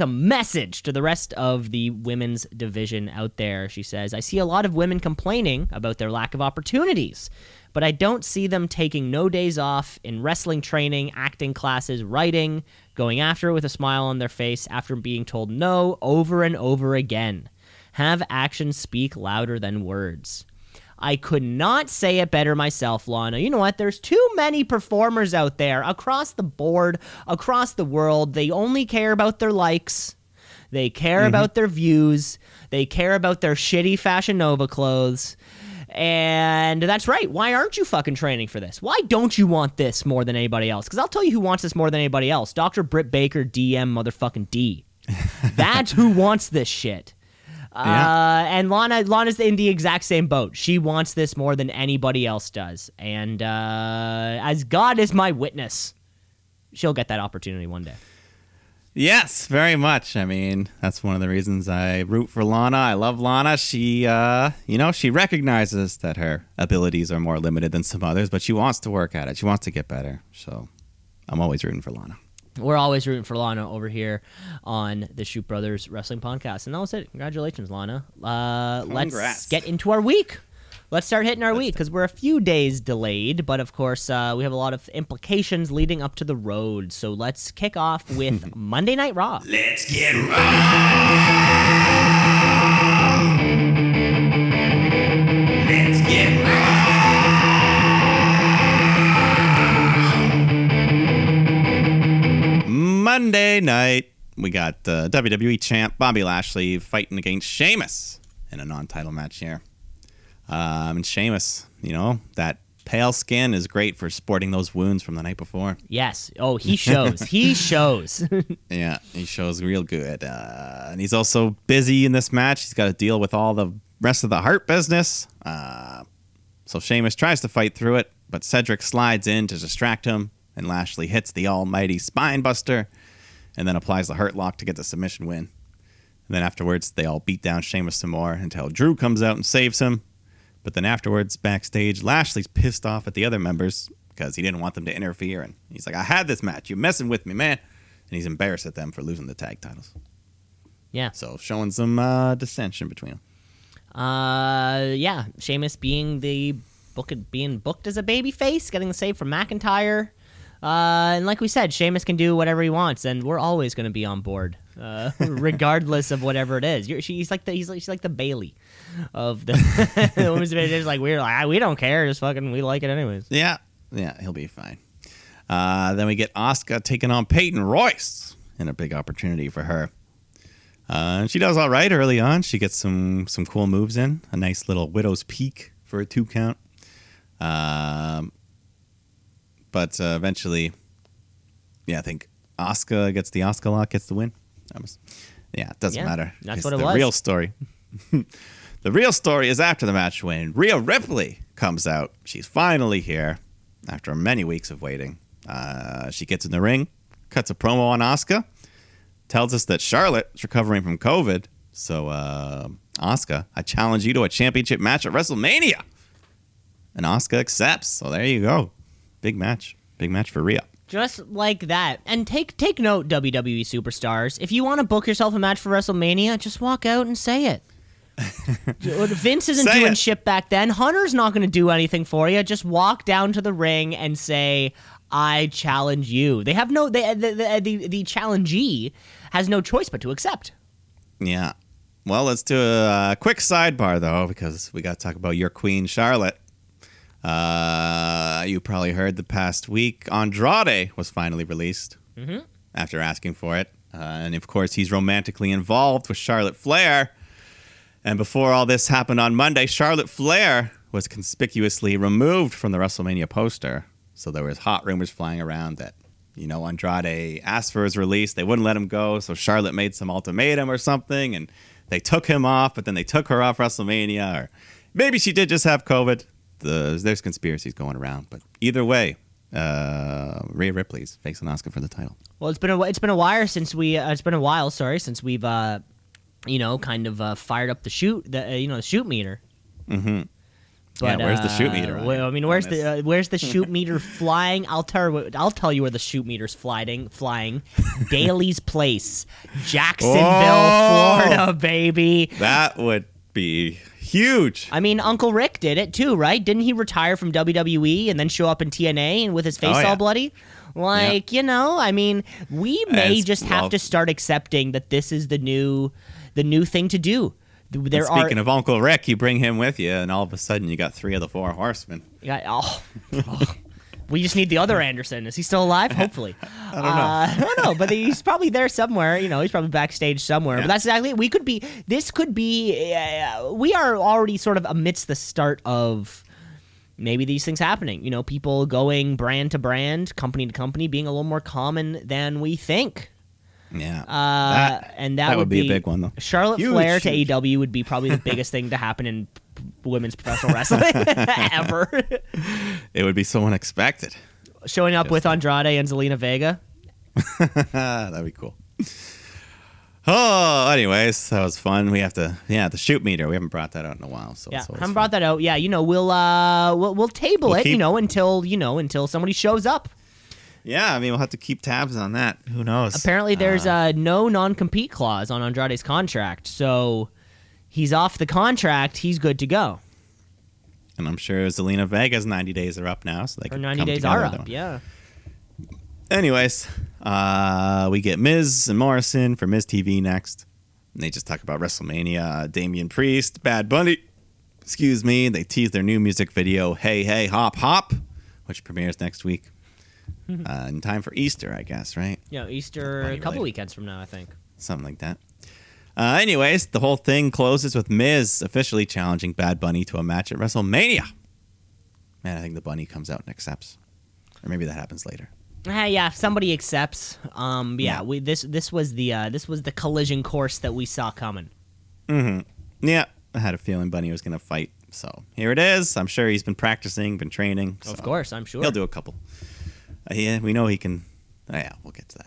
a message to the rest of the women's division out there. She says, "I see a lot of women complaining about their lack of opportunities, but I don't see them taking no days off in wrestling training, acting classes, writing, going after it with a smile on their face after being told no over and over again. Have actions speak louder than words." I could not say it better myself, Lana. You know what? There's too many performers out there across the board, across the world. They only care about their likes. They care about their views. They care about their shitty Fashion Nova clothes. And that's right. Why aren't you fucking training for this? Why don't you want this more than anybody else? Because I'll tell you who wants this more than anybody else. Dr. Britt Baker, DM motherfucking D. That's who wants this shit. Yeah. And Lana's in the exact same boat. She wants this more than anybody else does. And as God is my witness, she'll get that opportunity one day. Yes, very much. I mean, that's one of the reasons I root for Lana. I love Lana. She, she recognizes that her abilities are more limited than some others, but she wants to work at it. She wants to get better. So I'm always rooting for Lana. We're always rooting for Lana over here on the Shoot Brothers Wrestling Podcast. And that was it. Congratulations, Lana. Let's get into our week. Let's start hitting our week because we're a few days delayed. But, of course, we have a lot of implications leading up to the road. So let's kick off with Monday Night Raw. Let's get raw. Let's get raw. Monday night, we got WWE champ Bobby Lashley fighting against Sheamus in a non-title match here. And Sheamus, that pale skin is great for sporting those wounds from the night before. Yes. Oh, he shows. Yeah, he shows real good. And he's also busy in this match. He's got to deal with all the rest of the Hurt Business. So Sheamus tries to fight through it, but Cedric slides in to distract him. And Lashley hits the almighty spine buster and then applies the Hurt Lock to get the submission win. And then afterwards, they all beat down Sheamus some more until Drew comes out and saves him. But then afterwards, backstage, Lashley's pissed off at the other members because he didn't want them to interfere. And he's like, I had this match. You're messing with me, man. And he's embarrassed at them for losing the tag titles. Yeah. So showing some dissension between them. Yeah. Sheamus being booked as a babyface, getting the save from McIntyre. And like we said, Sheamus can do whatever he wants, and we're always going to be on board, regardless of whatever it is. She's like the Bailey of the women's division. Like we don't care, just fucking we like it anyways. Yeah, he'll be fine. Then we get Asuka taking on Peyton Royce, and a big opportunity for her. And she does all right early on. She gets some cool moves in, a nice little widow's peak for a 2 count. But eventually, I think Asuka gets the Asuka Lock, gets the win. It doesn't matter. That's what it was. The real story is after the match when Rhea Ripley comes out. She's finally here after many weeks of waiting. She gets in the ring, cuts a promo on Asuka, tells us that Charlotte's recovering from COVID. So, Asuka, I challenge you to a championship match at WrestleMania. And Asuka accepts. So there you go. Big match for Rhea. Just like that. And take note, WWE superstars. If you want to book yourself a match for WrestleMania, just walk out and say it. Vince isn't doing shit back then. Hunter's not going to do anything for you. Just walk down to the ring and say, I challenge you. They have no, the challengee has no choice but to accept. Yeah. Well, let's do a quick sidebar, though, because we got to talk about your queen, Charlotte. You probably heard the past week, Andrade was finally released after asking for it. And, of course, he's romantically involved with Charlotte Flair. And before all this happened on Monday, Charlotte Flair was conspicuously removed from the WrestleMania poster. So there was hot rumors flying around that, you know, Andrade asked for his release. They wouldn't let him go, so Charlotte made some ultimatum or something, and they took him off, but then they took her off WrestleMania. Or maybe she did just have COVID. There's conspiracies going around. But either way, Rhea Ripley's facing Asuka for the title. Well, it's been a while since we've fired up the shoot meter. Mm-hmm. But, yeah, where's the shoot meter? Well, I mean, where's the shoot meter flying? I'll tell you where the shoot meter's flying. Daly's Place, Jacksonville, Florida, baby. That would be huge. I mean, Uncle Rick did it too, right? Didn't he retire from WWE and then show up in TNA and with his face all bloody? Like, you know, I mean, we may just have to start accepting that this is the new thing to do. Speaking of Uncle Rick, you bring him with you, and all of a sudden you got three of the four horsemen. We just need the other Anderson. Is he still alive? Hopefully. I don't know, but he's probably there somewhere. You know, he's probably backstage somewhere. Yeah. But that's exactly it. We are already sort of amidst the start of maybe these things happening. You know, people going brand to brand, company to company, being a little more common than we think. Yeah, that would be a big one, though. Charlotte Flair to AEW would be probably the biggest thing to happen in women's professional wrestling ever. It would be so unexpected. Showing up with Andrade and Zelina Vega. That'd be cool. Oh, anyways, that was fun. We have to, the shoot meter. We haven't brought that out in a while, so yeah, haven't brought that out. Yeah, you know, we'll table it, until somebody shows up. Yeah, I mean, we'll have to keep tabs on that. Who knows? Apparently, there's no non-compete clause on Andrade's contract, so he's off the contract. He's good to go. And I'm sure Zelina Vega's 90 days are up now, so they can come together. Her 90 days are up, yeah. Anyways, we get Miz and Morrison for Miz TV next. And they just talk about WrestleMania, Damian Priest, Bad Bunny. Excuse me. They tease their new music video, Hey, Hey, Hop, Hop, which premieres next week. In time for Easter, I guess, right? Yeah, Easter a couple weekends from now, I think. Something like that. Anyways, the whole thing closes with Miz officially challenging Bad Bunny to a match at WrestleMania. Man, I think the bunny comes out and accepts. Or maybe that happens later. Yeah, somebody accepts. This was the collision course that we saw coming. Mm-hmm. Yeah, I had a feeling Bunny was going to fight. So here it is. I'm sure he's been practicing, been training. So of course, I'm sure. He'll do a couple. Yeah, we know he can. Yeah, we'll get to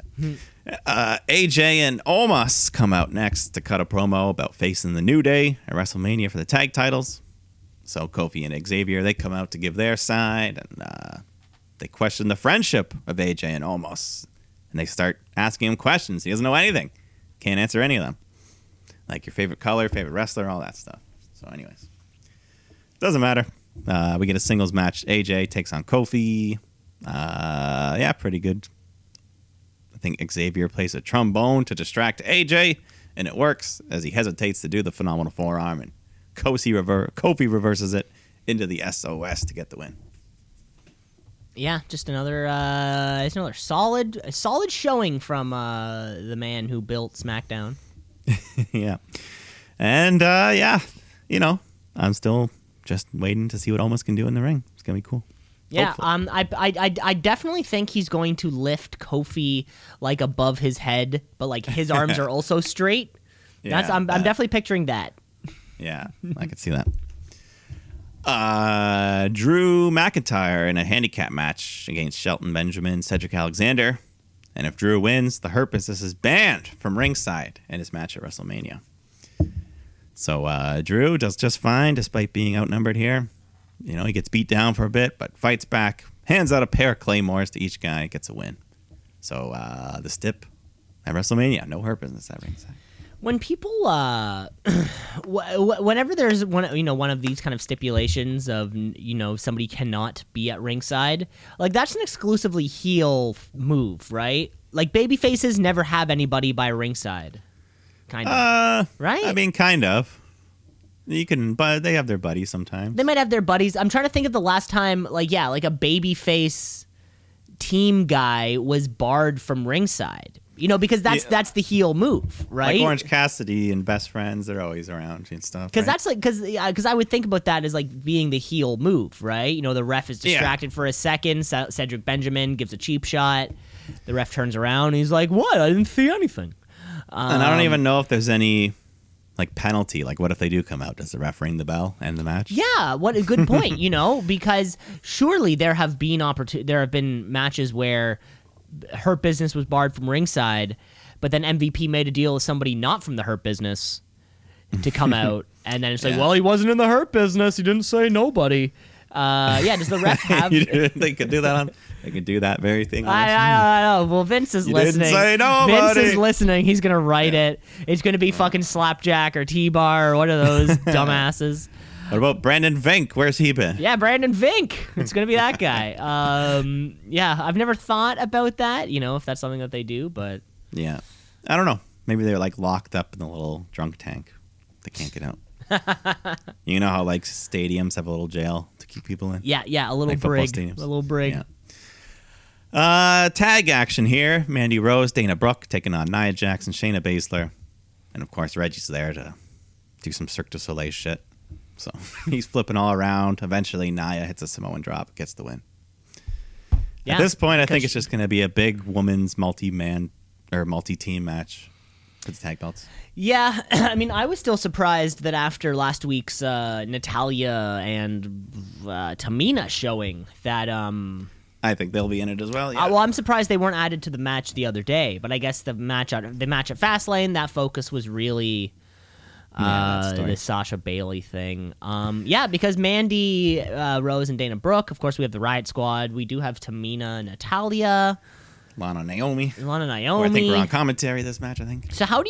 that. AJ and Omos come out next to cut a promo about facing the New Day at WrestleMania for the tag titles. So Kofi and Xavier, they come out to give their side, and they question the friendship of AJ and Omos. And they start asking him questions. He doesn't know anything. Can't answer any of them. Like your favorite color, favorite wrestler, all that stuff. So anyways, doesn't matter. We get a singles match. AJ takes on Kofi. Pretty good. I think Xavier plays a trombone to distract AJ, and it works as he hesitates to do the phenomenal forearm, and Kofi reverses it into the SOS to get the win. Yeah, just another solid showing from the man who built SmackDown. Yeah. And I'm still just waiting to see what Omos can do in the ring. It's going to be cool. Yeah, hopefully. I definitely think he's going to lift Kofi like above his head, but like his arms are also straight. Yeah, I'm definitely picturing that. Yeah, I could see that. Drew McIntyre in a handicap match against Shelton Benjamin, Cedric Alexander, and if Drew wins, the Hurt Business is banned from ringside in his match at WrestleMania. So Drew does just fine despite being outnumbered here. You know, he gets beat down for a bit, but fights back, hands out a pair of claymores to each guy, gets a win. So the stip at WrestleMania, no Hurt Business at ringside. When people, whenever there's one of these kind of stipulations of, you know, somebody cannot be at ringside, like that's an exclusively heel move, right? Like babyfaces never have anybody by ringside, kind of, right? I mean, kind of. You can, but they have their buddies sometimes. They might have their buddies. I'm trying to think of the last time, like a babyface team guy was barred from ringside. You know, because that's the heel move, right? Like Orange Cassidy and Best Friends, they're always around and stuff. Because that's like, because I would think about that as like being the heel move, right? You know, the ref is distracted for a second. Cedric Benjamin gives a cheap shot. The ref turns around and he's like, "What? I didn't see anything." And I don't even know if there's any like penalty. Like, what if they do come out? Does the ref ring the bell and the match? Yeah, what a good point. You know, because surely there have been matches where Hurt Business was barred from ringside, but then MVP made a deal with somebody not from the Hurt Business to come out, and then it's like, well, he wasn't in the Hurt Business. He didn't say nobody. Does the ref have? They could do that. They could do that very thing. I know. Well, Vince is listening. Didn't say nobody. Vince is listening. He's gonna write it. It's gonna be fucking Slapjack or T-Bar or one of those dumbasses. What about Brandon Vink? Where's he been? Yeah, Brandon Vink. It's going to be that guy. I've never thought about that, you know, if that's something that they do, but... Yeah. I don't know. Maybe they're, like, locked up in the little drunk tank. They can't get out. You know how, like, stadiums have a little jail to keep people in? Yeah, a little like brig. A little brig. Yeah. Tag action here. Mandy Rose, Dana Brooke taking on Nia Jax and Shayna Baszler. And, of course, Reggie's there to do some Cirque du Soleil shit. So he's flipping all around. Eventually, Nia hits a Samoan drop, gets the win. Yeah, at this point, I think it's just going to be a big women's multi-man or multi-team match for the tag belts. Yeah, I mean, I was still surprised that after last week's Natalia and Tamina showing that... I think they'll be in it as well. Yeah. Well, I'm surprised they weren't added to the match the other day, but I guess the match at Fastlane, that focus was really... the Sasha Bailey thing. Because Mandy Rose and Dana Brooke, of course we have the Riot Squad. We do have Tamina, Natalia, Lana Naomi. Or I think we're on commentary this match, I think. So how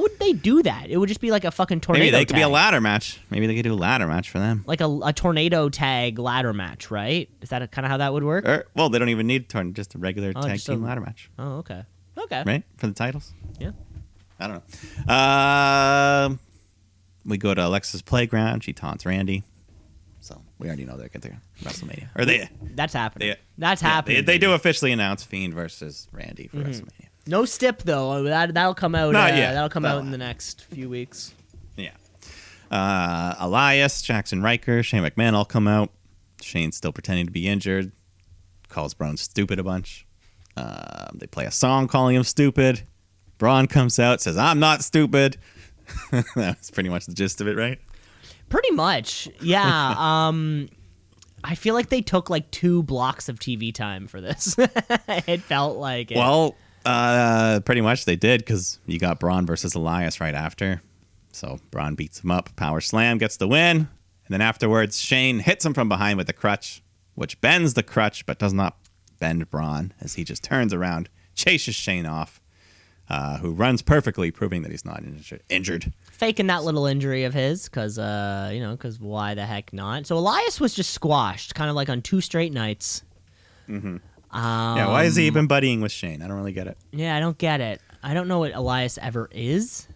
would they do that? It would just be like a fucking tornado tag. Maybe they could be a ladder match. Maybe they could do a ladder match for them. Like a tornado tag ladder match, right? Is that kind of how that would work? Well, they don't even need tornado, just a regular tag team ladder match. Oh, okay. Okay. Right? For the titles? Yeah. I don't know. We go to Alexa's playground. She taunts Randy. So we already know they're going to WrestleMania. Or that's happening. That's happening. They do officially announce Fiend versus Randy for WrestleMania. No stip though. That'll come out. Not yet. That'll come out in the next few weeks. Yeah. Elias, Jackson Riker, Shane McMahon all come out. Shane's still pretending to be injured. Calls Braun stupid a bunch. They play a song calling him stupid. Braun comes out, says, "I'm not stupid." That's pretty much the gist of it, right? Pretty much, yeah. I feel like they took like 2 blocks of TV time for this. It felt like it. Well, pretty much they did, because you got Braun versus Elias right after. So Braun beats him up, power slam, gets the win. And then afterwards, Shane hits him from behind with a crutch, which bends the crutch, but does not bend Braun, as he just turns around, chases Shane off. Who runs perfectly, proving that he's not injured. Faking that little injury of his, because why the heck not? So Elias was just squashed, kind of like on 2 straight nights. Mm-hmm. Why is he even buddying with Shane? I don't really get it. Yeah, I don't get it. I don't know what Elias ever is.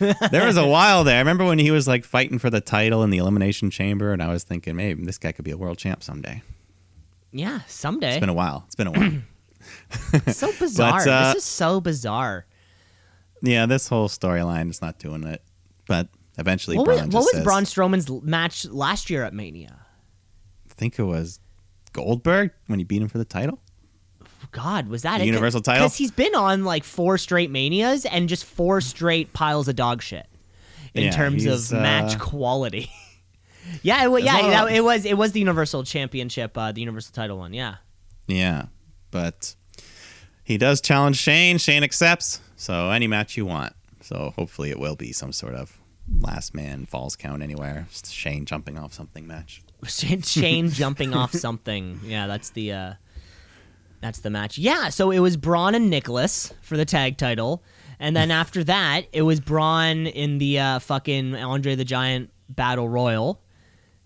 There was a while there. I remember when he was like fighting for the title in the Elimination Chamber, and I was thinking, maybe this guy could be a world champ someday. Yeah, someday. It's been a while. So bizarre. But, this is so bizarre. Yeah, this whole storyline is not doing it. But eventually, what was Braun Strowman's match last year at Mania? I think it was Goldberg when he beat him for the title. God, was that the Universal title? Because he's been on like 4 straight Manias and just 4 straight piles of dog shit in terms of match quality. It was the Universal Championship, the Universal title one. Yeah. Yeah. But he does challenge Shane. Shane accepts. So any match you want. So hopefully it will be some sort of last man falls count anywhere. It's Shane jumping off something match. Shane jumping off something. Yeah, that's the match. Yeah, so it was Braun and Nicholas for the tag title. And then after that, it was Braun in the fucking Andre the Giant Battle Royal.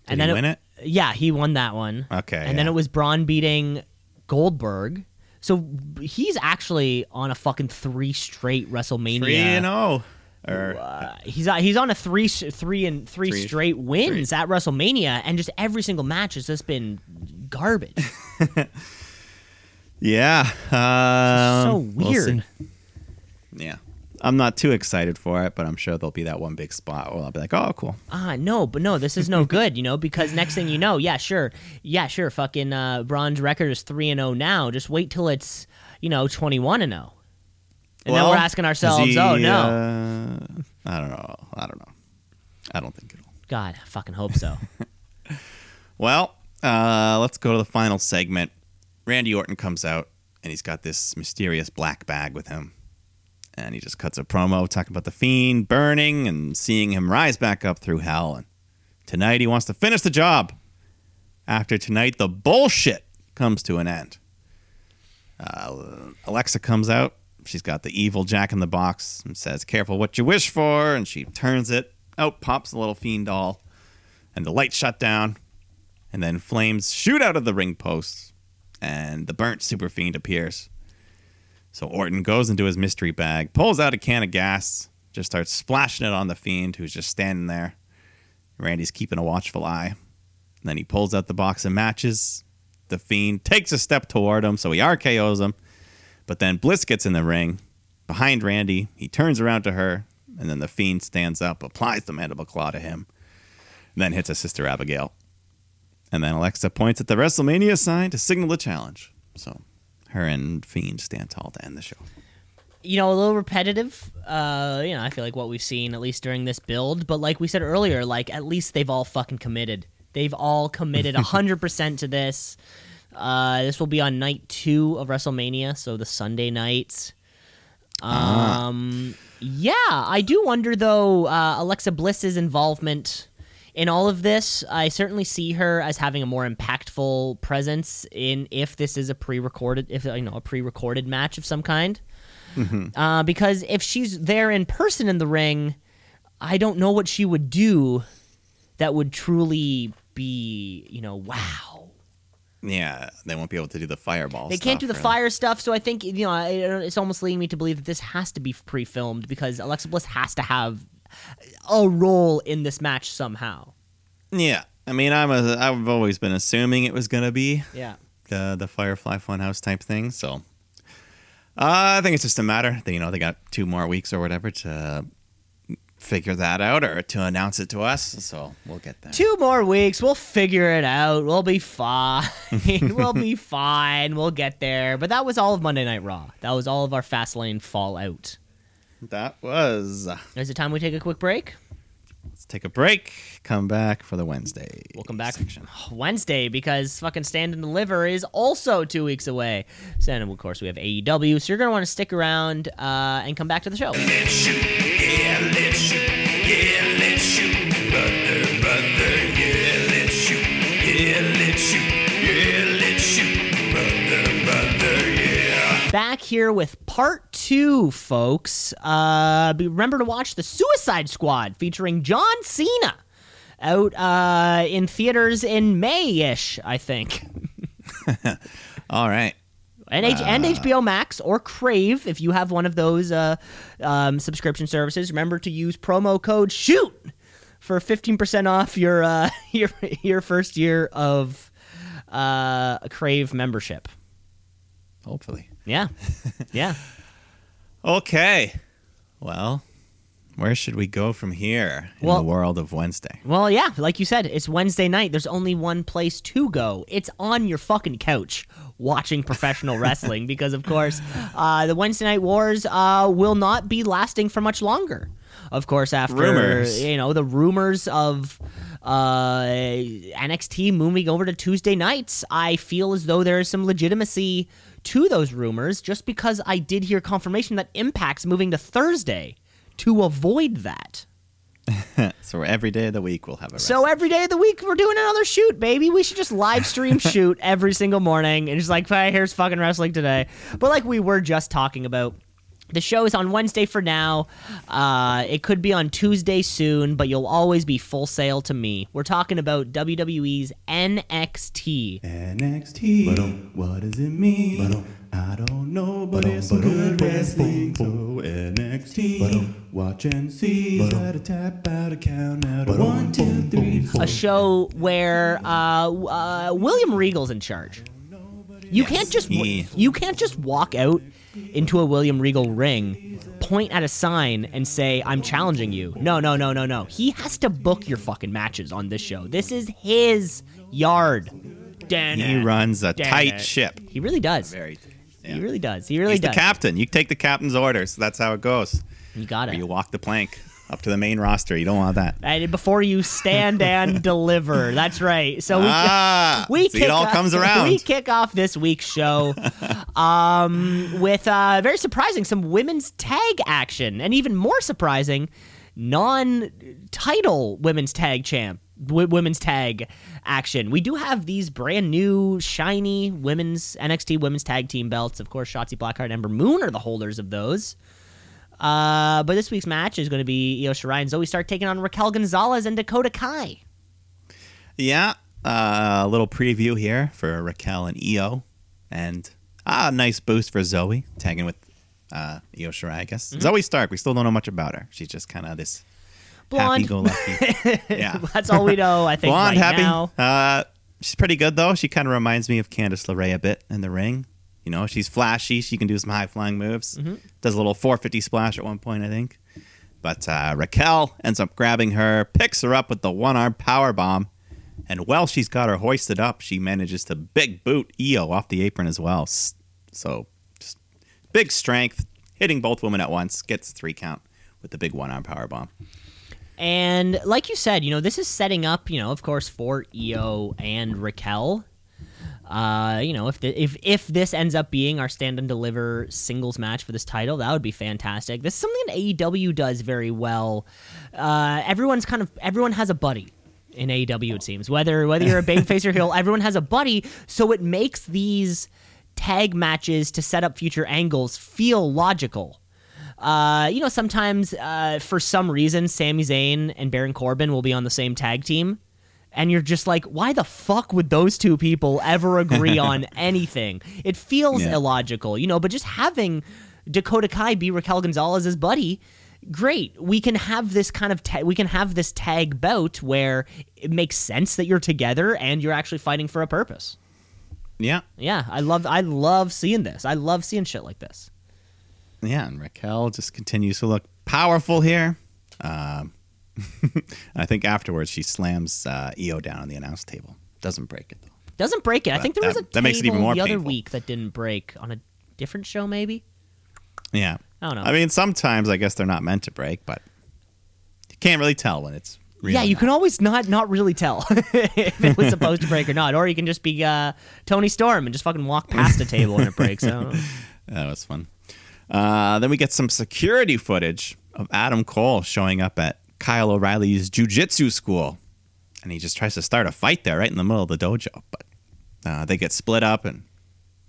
And did he win it? Yeah, he won that one. Okay. And then it was Braun beating Goldberg. So he's actually on a fucking 3 straight WrestleMania. 3-0. Or, he's on a three straight wins at WrestleMania, and just every single match has just been garbage. Yeah, so weird. We'll yeah, I'm not too excited for it, but I'm sure there'll be that one big spot where I'll be like, "Oh, cool." No, this is no good, you know, because next thing you know, yeah, sure, fucking Braun's record is 3-0 now. Just wait till it's 21-0. And then we're asking ourselves, "Oh no!" I don't know. I don't think it'll. God, I fucking hope so. Well, let's go to the final segment. Randy Orton comes out, and he's got this mysterious black bag with him, and he just cuts a promo talking about the Fiend burning and seeing him rise back up through hell. And tonight, he wants to finish the job. After tonight, the bullshit comes to an end. Alexa comes out. She's got the evil jack-in-the-box and says, "Careful what you wish for." And she turns it. Out pops the little Fiend doll. And the lights shut down. And then flames shoot out of the ring posts. And the burnt Super Fiend appears. So Orton goes into his mystery bag, pulls out a can of gas, just starts splashing it on the Fiend, who's just standing there. Randy's keeping a watchful eye. And then he pulls out the box of matches. The Fiend takes a step toward him, so he RKOs him. But then Bliss gets in the ring behind Randy. He turns around to her, and then the Fiend stands up, applies the mandible claw to him, and then hits a Sister Abigail. And then Alexa points at the WrestleMania sign to signal the challenge. So her and Fiend stand tall to end the show. You know, a little repetitive. I feel like what we've seen, at least during this build. But like we said earlier, at least they've all fucking committed. They've all committed 100% to this. This will be on night 2 of WrestleMania, so the Sunday night. Yeah, I do wonder, though, Alexa Bliss's involvement in all of this. I certainly see her as having a more impactful presence if this is a pre-recorded, a pre-recorded match of some kind. Mm-hmm. Because if she's there in person in the ring, I don't know what she would do that would truly be, wow. Yeah, they won't be able to do the fireball stuff. They can't do the fire stuff, so I think, it's almost leading me to believe that this has to be pre-filmed because Alexa Bliss has to have a role in this match somehow. Yeah. I mean, I've always been assuming it was going to be the Firefly Funhouse type thing, so I think it's just a matter that, they got 2 more weeks or whatever to figure that out or to announce it to us, so we'll get that. 2 more weeks, we'll figure it out. We'll be fine. We'll get there. But that was all of Monday Night Raw. That was all of our Fastlane fallout. That was. Is it time we take a quick break? Let's take a break. Come back for the Wednesday. We'll come back section. Wednesday because fucking Stand and Deliver is also 2 weeks away. And of course we have AEW, so you're gonna want to stick around and come back to the show. Back here with part 2, folks. Remember to watch The Suicide Squad featuring John Cena out in theaters in May-ish, I think. All right. And HBO Max or Crave, if you have one of those subscription services. Remember to use promo code SHOOT for 15% off your first year of Crave membership. Hopefully. Yeah. Okay. Well, where should we go from here in the world of Wednesday? Well, yeah, like you said, it's Wednesday night. There's only one place to go. It's on your fucking couch watching professional wrestling because, of course, the Wednesday Night Wars will not be lasting for much longer. Of course, after the rumors of NXT moving over to Tuesday nights, I feel as though there is some legitimacy to those rumors, just because I did hear confirmation that Impact's moving to Thursday to avoid that. So every day of the week we'll have a rest. So every day of the week we're doing another shoot, baby. We should just live stream shoot every single morning and just here's fucking wrestling today. But we were just talking about, The show is on Wednesday for now. It could be on Tuesday soon, but you'll always be Full Sail to me. We're talking about WWE's NXT. NXT. Ba-dum. What does it mean? Ba-dum. I don't know, but ba-dum, it's some good wrestling. Boom, boom. So NXT. Ba-dum. Watch and see. Let a tap out, a count out. Ba-dum. 1, 2, 3. Boom, boom. A show where William Regal's in charge. You can't just walk out into a William Regal ring, point at a sign, and say, I'm challenging you. No. He has to book your fucking matches on this show. This is his yard. He runs a tight ship. He really does. He really does. He's the captain. You take the captain's orders. That's how it goes. You got it. You walk the plank up to the main roster. You don't want that. And before you stand and deliver. That's right. So we kick off this week's show with very surprising, some women's tag action, and even more surprising, non-title women's tag action. We do have these brand new shiny NXT women's tag team belts. Of course, Shotzi Blackheart and Ember Moon are the holders of those. But this week's match is going to be Io Shirai and Zoe Stark taking on Raquel Gonzalez and Dakota Kai. Yeah, a little preview here for Raquel and Io, and a nice boost for Zoe, tagging with Io Shirai, I guess. Mm-hmm. Zoe Stark, we still don't know much about her. She's just kind of this blonde, happy-go-lucky. Yeah, that's all we know, I think, blonde, right now. She's pretty good, though. She kind of reminds me of Candice LeRae a bit in the ring. You know, she's flashy. She can do some high-flying moves. Mm-hmm. Does a little 450 splash at one point, I think. But Raquel ends up grabbing her, picks her up with the one-arm powerbomb. And while she's got her hoisted up, she manages to big boot Io off the apron as well. So, just big strength, hitting both women at once, gets a 3 count with the big one-arm powerbomb. And like you said, you know, this is setting up, you know, of course, for Io and Raquel. You know, if this ends up being our Stand and Deliver singles match for this title, that would be fantastic. This is something that AEW does very well. Everyone has a buddy in AEW, it seems. Whether you're a babyface or heel, everyone has a buddy, so it makes these tag matches to set up future angles feel logical. You know, sometimes for some reason, Sami Zayn and Baron Corbin will be on the same tag team. And you're just like, why the fuck would those two people ever agree on anything? It feels illogical, you know, but just having Dakota Kai be Raquel Gonzalez's buddy, great. We can have this kind of this tag bout where it makes sense that you're together and you're actually fighting for a purpose. Yeah. Yeah, I love seeing this. I love seeing shit like this. Yeah, and Raquel just continues to look powerful here. I think afterwards she slams Io down on the announce table. Doesn't break it, though. Doesn't break it. But I think there was a table the other week that didn't break on a different show, maybe? Yeah. I don't know. I mean, sometimes I guess they're not meant to break, but you can't really tell when it's real. Yeah, you can always not really tell if it was supposed to break or not. Or you can just be Tony Storm and just fucking walk past a table and it breaks. I don't know. That was fun. Then we get some security footage of Adam Cole showing up at Kyle O'Reilly's jiu-jitsu school, and he just tries to start a fight there right in the middle of the dojo, but they get split up, and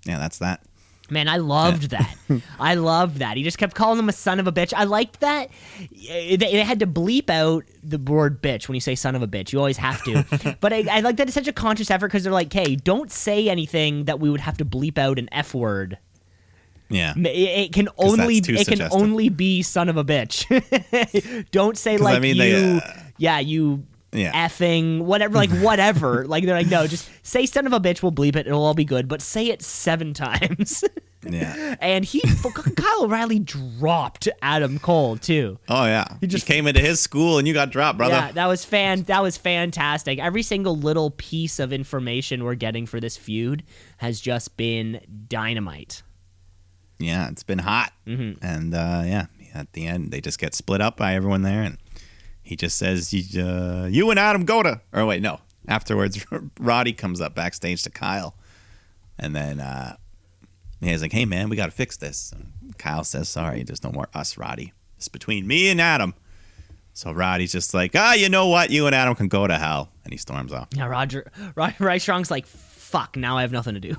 yeah, that's that. Man, I loved that. I loved that. He just kept calling him a son of a bitch. I liked that. They had to bleep out the word bitch when you say son of a bitch. You always have to. But I like that it's such a conscious effort, because they're like, hey, don't say anything that we would have to bleep out an F word. Yeah, it can only be son of a bitch. Don't say like, I mean, effing whatever, like whatever. Like they're like, no, just say son of a bitch. We'll bleep it. It'll all be good. But say it 7 times. Yeah, and Kyle O'Reilly dropped Adam Cole too. Oh yeah, he just came into his school and you got dropped, brother. Yeah, that was fantastic. Every single little piece of information we're getting for this feud has just been dynamite. Yeah, it's been hot. Mm-hmm. And at the end, they just get split up by everyone there. And he just says, you and Adam go to... Or wait, no. Afterwards, Roddy comes up backstage to Kyle. And then he's like, hey, man, we got to fix this. And Kyle says, sorry, there's no more us, Roddy. It's between me and Adam. So Roddy's just like, you know what? You and Adam can go to hell. And he storms off. Yeah, Roddy Strong's like, fuck, now I have nothing to do.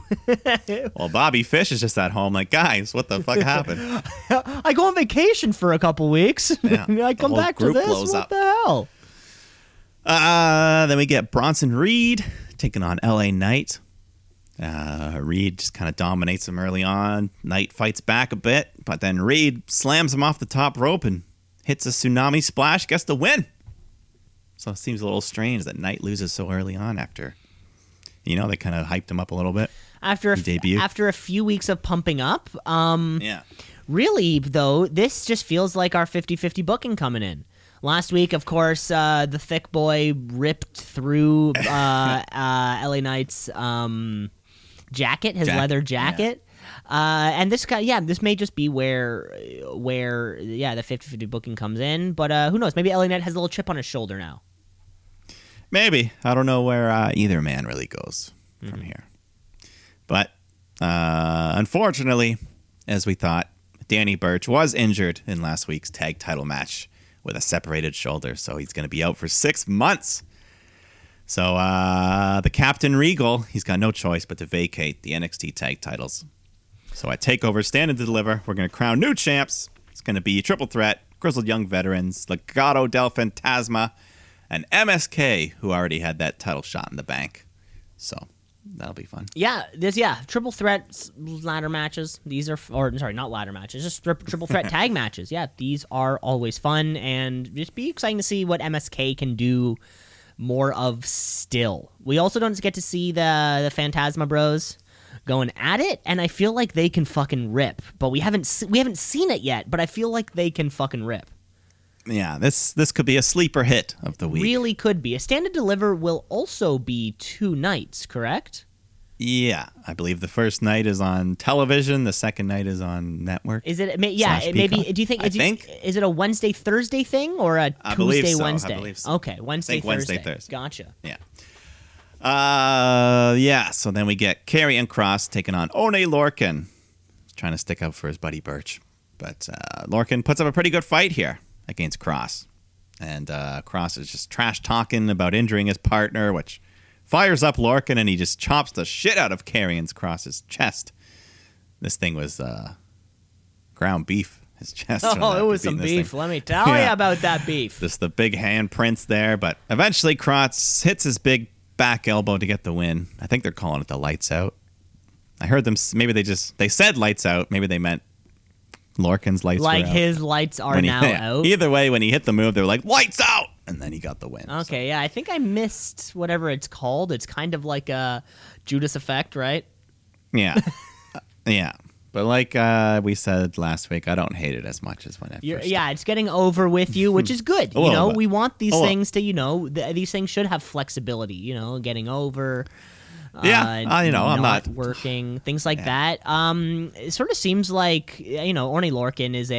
Well, Bobby Fish is just at home like, guys, what the fuck happened? I go on vacation for a couple weeks. Yeah. I come back to this. What the hell? Then we get Bronson Reed taking on LA Knight. Reed just kind of dominates him early on. Knight fights back a bit, but then Reed slams him off the top rope and hits a tsunami splash, gets the win. So it seems a little strange that Knight loses so early on after, you know, they kind of hyped him up a little bit. After a few weeks of pumping up. Yeah. Really, though, this just feels like our 50-50 booking coming in. Last week, of course, the thick boy ripped through LA Knight's jacket, his leather jacket. Yeah. And this guy, this may just be where the 50-50 booking comes in. But who knows? Maybe LA Knight has a little chip on his shoulder now. Maybe. I don't know where either man really goes from here. But unfortunately, as we thought, Danny Burch was injured in last week's tag title match with a separated shoulder, so he's going to be out for 6 months. So the Captain Regal, he's got no choice but to vacate the NXT tag titles. So at TakeOver Stand and Deliver, we're going to crown new champs. It's going to be Triple Threat, Grizzled Young Veterans, Legado del Fantasma, and MSK, who already had that title shot in the bank. So that'll be fun. Yeah, Triple Threat ladder matches. These are, not ladder matches, just Triple Threat tag matches. Yeah, these are always fun, and just be exciting to see what MSK can do more of still. We also don't get to see the Phantasma Bros going at it, and I feel like they can fucking rip. But we haven't seen it yet, but I feel like they can fucking rip. Yeah, this could be a sleeper hit of the week. Really could be. A Stand and Deliver will also be 2 nights, correct? Yeah, I believe the first night is on television, the second night is on network. Is it? Yeah, maybe. Do you think? Is it a Wednesday Thursday thing or a Tuesday Wednesday? I believe so. Okay, Wednesday Thursday. Gotcha. Yeah. So then we get Karrion Kross taking on Oney Lorcan, trying to stick up for his buddy Burch, but Lorcan puts up a pretty good fight here against Kross. And Kross is just trash talking about injuring his partner, which fires up Lorcan, and he just chops the shit out of Karrion Kross's chest. This thing was ground beef, his chest. Oh, it was some beef. Let me tell you about that beef. Just the big handprints there, but eventually Kross hits his big back elbow to get the win. I think they're calling it the lights out. I heard them, maybe they said lights out, maybe they meant Lorcan's lights were out. His lights are out. Either way, when he hit the move, they were like, lights out! And then he got the win. Okay, so. Yeah, I think I missed whatever it's called. It's kind of like a Judas effect, right? Yeah. Yeah. But like we said last week, I don't hate it as much as when I first started. It's getting over with you, which is good. You know, we want these things to, these things should have flexibility, getting over. I'm not working, things like that. It sort of seems like, Oney Lorcan is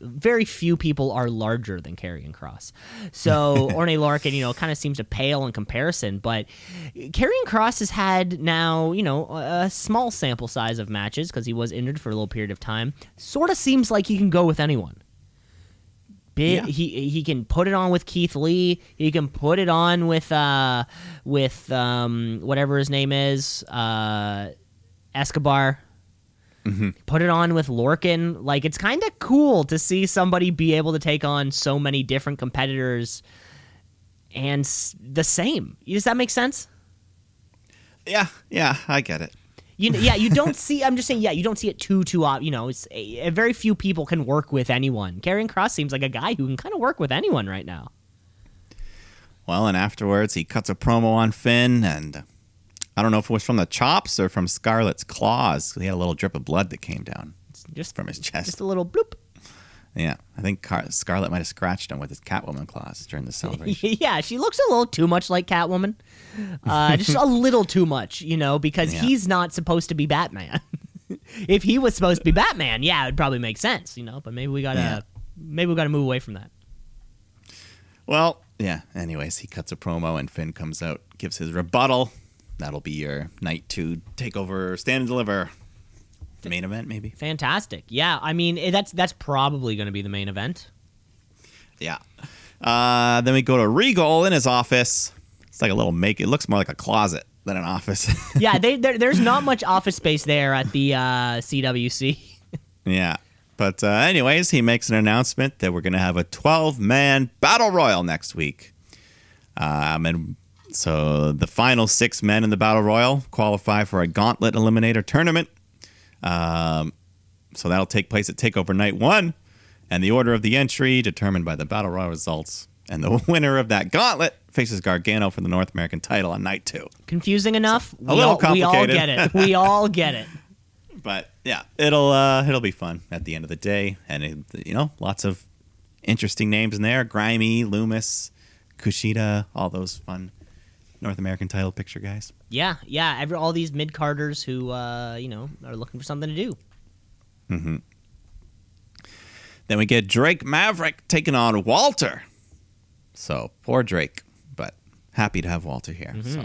very few people are larger than Karrion Kross. So Oney Lorcan, kind of seems to pale in comparison, but Karrion Kross has had now, a small sample size of matches because he was injured for a little period of time. Sort of seems like he can go with anyone. He can put it on with Keith Lee. He can put it on with whatever his name is, Escobar. Mm-hmm. Put it on with Lorcan. Like, it's kind of cool to see somebody be able to take on so many different competitors and the same. Does that make sense? Yeah, I get it. You don't see. I'm just saying. Yeah, you don't see it too. It's very few people can work with anyone. Karrion Kross seems like a guy who can kind of work with anyone right now. Well, and afterwards he cuts a promo on Finn, and I don't know if it was from the chops or from Scarlett's claws. He had a little drip of blood that came down just from his chest, just a little bloop. Yeah, I think Scarlett might have scratched him with his Catwoman claws during the celebration. Yeah, she looks a little too much like Catwoman. Just a little too much, because he's not supposed to be Batman. If he was supposed to be Batman, yeah, it'd probably make sense, but maybe we got to move away from that. Well, yeah, anyways, he cuts a promo and Finn comes out, gives his rebuttal. That'll be your night 2 TakeOver Stand and Deliver. The main event, maybe. Fantastic. Yeah, that's probably going to be the main event. Yeah. Then we go to Regal in his office. It's like a little it looks more like a closet. than an office. Yeah, there's not much office space there at the CWC. Yeah. But anyways, he makes an announcement that we're going to have a 12-man battle royal next week. And so the final 6 men in the battle royal qualify for a gauntlet eliminator tournament. So that'll take place at TakeOver Night 1. And the order of the entry determined by the battle royal results. And the winner of that gauntlet faces Gargano for the North American title on Night 2. Confusing enough? A little complicated. We all get it. But yeah, it'll be fun at the end of the day, and lots of interesting names in there: Grimy, Loomis, Kushida, all those fun North American title picture guys. Yeah, all these mid-carders who are looking for something to do. Mm-hmm. Then we get Drake Maverick taking on Walter. So poor Drake, but happy to have Walter here. Mm-hmm.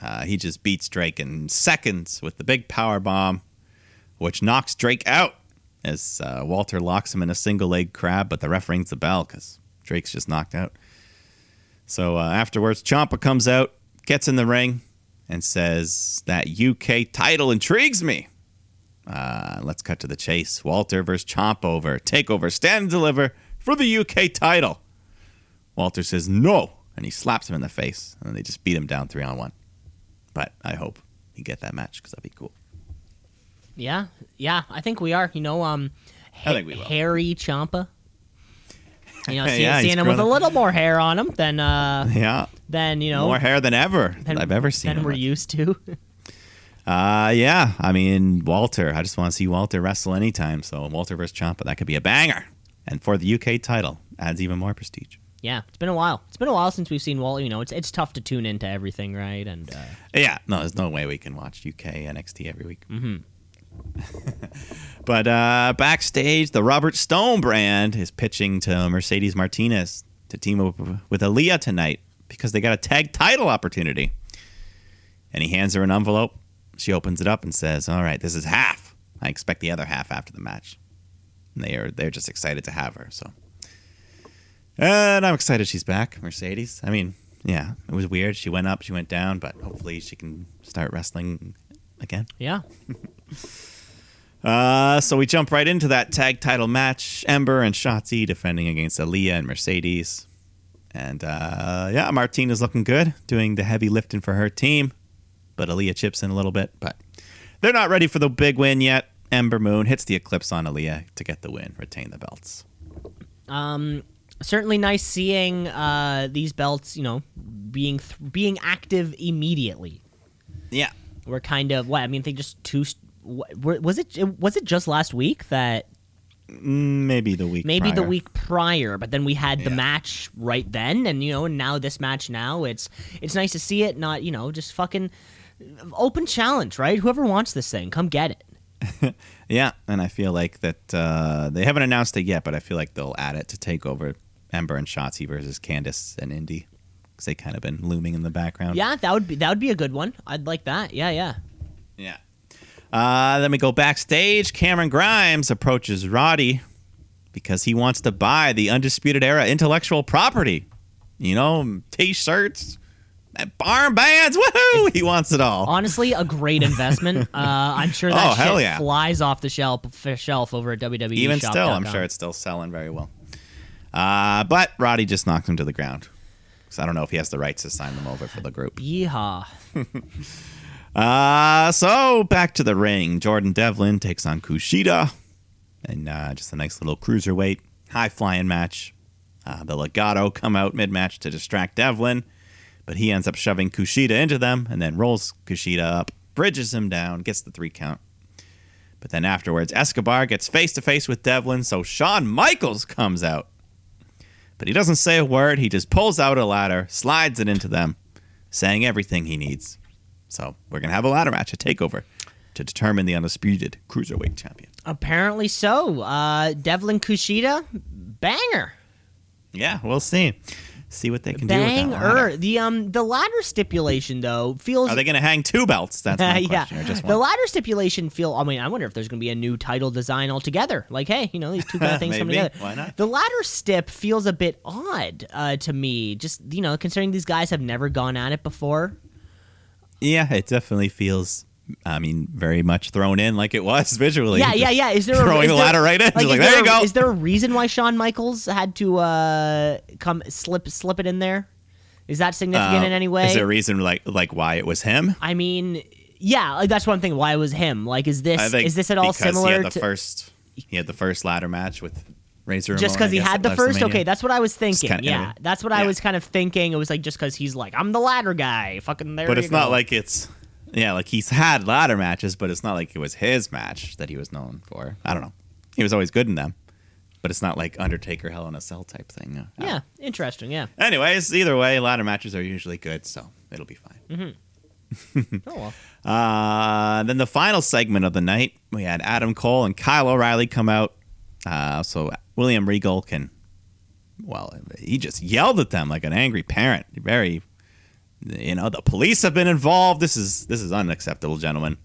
So he just beats Drake in seconds with the big power bomb, which knocks Drake out as Walter locks him in a single leg crab, but the ref rings the bell because Drake's just knocked out. So afterwards, Ciampa comes out, gets in the ring, and says, "That UK title intrigues me." Let's cut to the chase. Walter versus Ciampa over TakeOver Stand and Deliver for the UK title. Walter says no, and he slaps him in the face, and they just beat him down 3-on-1. But I hope you get that match because that'd be cool. Yeah, I think we are. I think we will. Hairy Ciampa. Seeing him with a little more hair on him than more hair than ever I've ever seen. Than we're used to. Yeah, I mean Walter. I just want to see Walter wrestle anytime. So Walter versus Ciampa, that could be a banger. And for the UK title, adds even more prestige. Yeah, it's been a while. It's been a while since we've seen Walter. It's tough to tune into everything, right? And yeah, no, there's no way we can watch UK NXT every week. Mm-hmm. But backstage, the Robert Stone brand is pitching to Mercedes Martinez to team up with Aaliyah tonight because they got a tag title opportunity. And he hands her an envelope. She opens it up and says, "All right, this is half. I expect the other half after the match." And they're just excited to have her. So, and I'm excited she's back, Mercedes. I mean, yeah, it was weird. She went up, she went down, but hopefully she can start wrestling again. Yeah. So we jump right into that tag title match. Ember and Shotzi defending against Aaliyah and Mercedes. And Martina's looking good, doing the heavy lifting for her team. But Aaliyah chips in a little bit. But they're not ready for the big win yet. Ember Moon hits the Eclipse on Aaliyah to get the win, retain the belts. Certainly nice seeing these belts, being active immediately. Yeah. We're kind of what I mean. They just two. Was it just last week that? Maybe the week prior. But then we had the match right then, and and now this match. Now it's nice to see it. Not just fucking open challenge, right? Whoever wants this thing, come get it. Yeah, and I feel like that they haven't announced it yet, but I feel like they'll add it to TakeOver Ember and Shotzi versus Candice and Indy. They kind of been looming in the background. Yeah, that would be a good one. I'd like that. Yeah. Then we go backstage. Cameron Grimes approaches Roddy because he wants to buy the Undisputed Era intellectual property. T-shirts, barn bands, woohoo! He wants it all. Honestly, a great investment. I'm sure that flies off the shelf over at WWE. Even shop. Still, I'm sure it's still selling very well. But Roddy just knocks him to the ground. I don't know if he has the rights to sign them over for the group. Yeehaw. So back to the ring. Jordan Devlin takes on Kushida. And just a nice little cruiserweight, high-flying match. The Legado come out mid-match to distract Devlin. But he ends up shoving Kushida into them and then rolls Kushida up, bridges him down, gets the 3 count. But then afterwards, Escobar gets face-to-face with Devlin, so Shawn Michaels comes out. But he doesn't say a word. He just pulls out a ladder, slides it into them, saying everything he needs. So we're going to have a ladder match, a TakeOver, to determine the Undisputed Cruiserweight Champion. Apparently so. Devlin Kushida, banger. Yeah, we'll see. See what they can do with that ladder. The ladder stipulation, though, feels... Are they going to hang 2 belts? That's my question. Or just one. The ladder stipulation I wonder if there's going to be a new title design altogether. Like, hey, these two kind of things come together. Why not? The ladder stip feels a bit odd to me, just, considering these guys have never gone at it before. Yeah, it definitely feels, I mean, very much thrown in like it was visually. Yeah. Is there throwing the ladder right in? Like there you go. Is there a reason why Shawn Michaels had to come slip it in there? Is that significant in any way? Is there a reason like why it was him? I mean, yeah, like that's one thing. Why it was him? Like, is this at all similar? He had the first ladder match with Razor. Just because he had the first. Okay, that's what I was thinking. I was kind of thinking. It was like just because he's like, I'm the ladder guy. Fucking there. But it's not like it's. Yeah, like he's had ladder matches, but it's not like it was his match that he was known for. I don't know. He was always good in them, but it's not like Undertaker Hell in a Cell type thing. No. Yeah, interesting, yeah. Anyways, either way, ladder matches are usually good, so it'll be fine. Mm-hmm. Oh, well. Then the final segment of the night, we had Adam Cole and Kyle O'Reilly come out. So William Regal he just yelled at them like an angry parent. Very... You know, the police have been involved. This is unacceptable, gentlemen.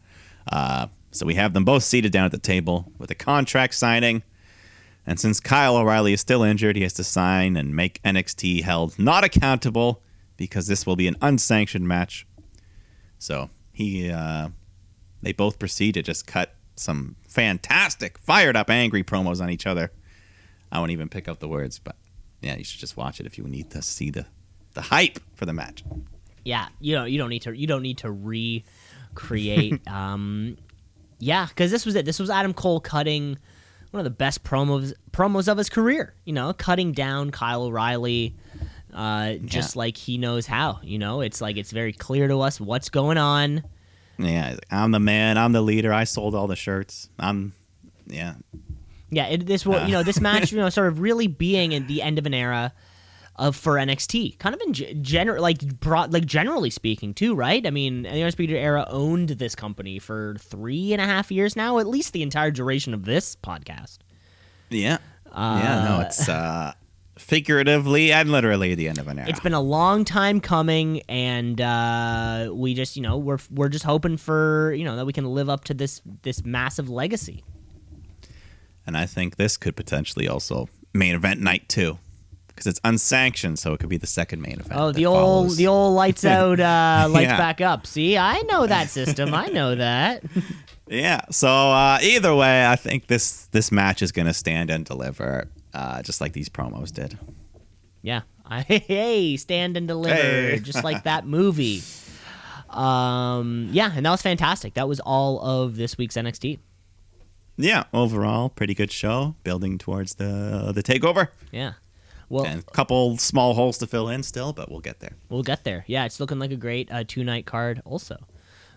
So we have them both seated down at the table with a contract signing. And since Kyle O'Reilly is still injured, he has to sign and make NXT held not accountable because this will be an unsanctioned match. So they both proceed to just cut some fantastic, fired-up, angry promos on each other. I won't even pick up the words, but yeah, you should just watch it if you need to see the hype for the match. Yeah, you don't need to recreate. Because this was it. This was Adam Cole cutting one of the best promos of his career. You know, cutting down Kyle O'Reilly, just like he knows how. You know, it's like it's very clear to us what's going on. Yeah, I'm the man. I'm the leader. I sold all the shirts. This match, sort of really being at the end of an era. For NXT, kind of in general, generally speaking, too, right? I mean, the Undisputed Era owned this company for 3.5 years now, at least the entire duration of this podcast. Yeah, it's figuratively and literally the end of an era. It's been a long time coming, and we just, we're just hoping for, that we can live up to this massive legacy. And I think this could potentially also main event night too. Because it's unsanctioned, so it could be the second main event. Oh, the old lights out, lights back up. See, I know that system. I know that. Yeah. So either way, I think this match is going to stand and deliver, just like these promos did. Yeah. Stand and deliver, just like that movie. And that was fantastic. That was all of this week's NXT. Yeah. Overall, pretty good show, building towards the takeover. Yeah. Well, and a couple small holes to fill in still, but we'll get there. Yeah, it's looking like a great two-night card also.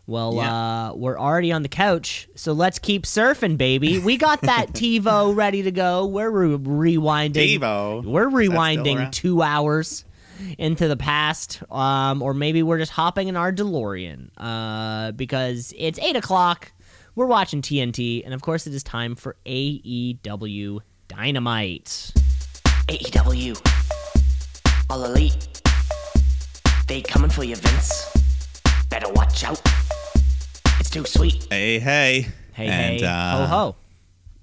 Well, we're already on the couch, so let's keep surfing, baby. We got that TiVo ready to go. We're rewinding. TiVo. We're rewinding 2 hours into the past, or maybe we're just hopping in our DeLorean because it's 8 o'clock. We're watching TNT, and of course it is time for AEW Dynamite. AEW, All Elite, they coming for you, Vince. Better watch out. It's too sweet. Hey, ho.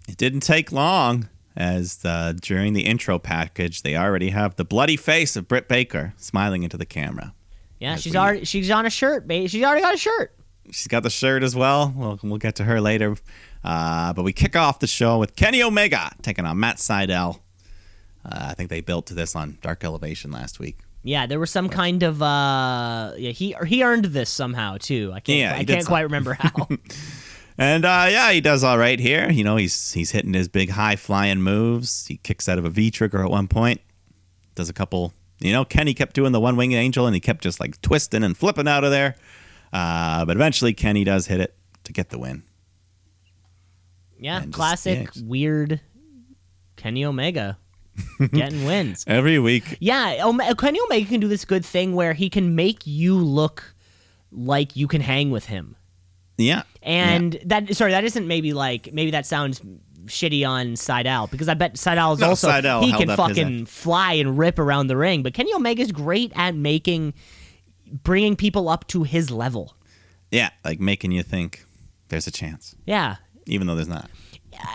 It didn't take long, as during the intro package, they already have the bloody face of Britt Baker smiling into the camera. Yeah, she's on a shirt, baby. She's already got a shirt. She's got the shirt as well. We'll get to her later. But we kick off the show with Kenny Omega taking on Matt Sydal. I think they built to this on Dark Elevation last week. Yeah, there was some kind of he earned this somehow too. I can't quite remember how. And he does all right here. You know, he's hitting his big high flying moves. He kicks out of a V trigger at one point. Does a couple. You know, Kenny kept doing the one winged angel, and he kept just like twisting and flipping out of there. But eventually, Kenny does hit it to get the win. Yeah, and classic weird Kenny Omega. Getting wins every week. Yeah, Kenny Omega can do this good thing where he can make you look like you can hang with him. Yeah, and that isn't maybe that sounds shitty on Sydal, because I bet Sydal is he can fucking fly and rip around the ring. But Kenny Omega is great at bringing people up to his level. Yeah, like making you think there's a chance. Yeah, even though there's not.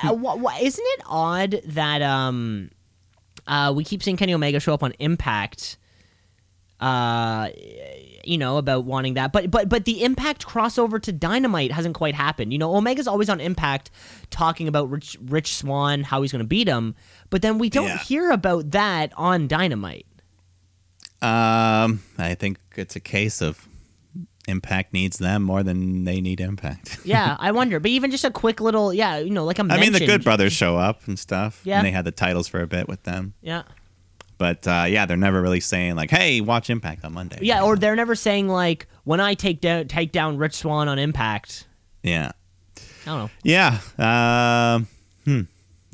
Isn't it odd that we keep seeing Kenny Omega show up on Impact you know, about wanting that. But the Impact crossover to Dynamite hasn't quite happened. You know, Omega's always on Impact talking about Rich Swann, how he's going to beat him. But then we don't hear about that on Dynamite. I think it's a case of Impact needs them more than they need Impact. Yeah, I wonder. But even just a quick little, you know, like a mention. I mean, the Good Brothers show up and stuff. Yeah. And they had the titles for a bit with them. Yeah. But, yeah, they're never really saying, like, hey, watch Impact on Monday. Yeah, or they're never saying, like, when I take down Rich Swann on Impact. Yeah. I don't know. Yeah.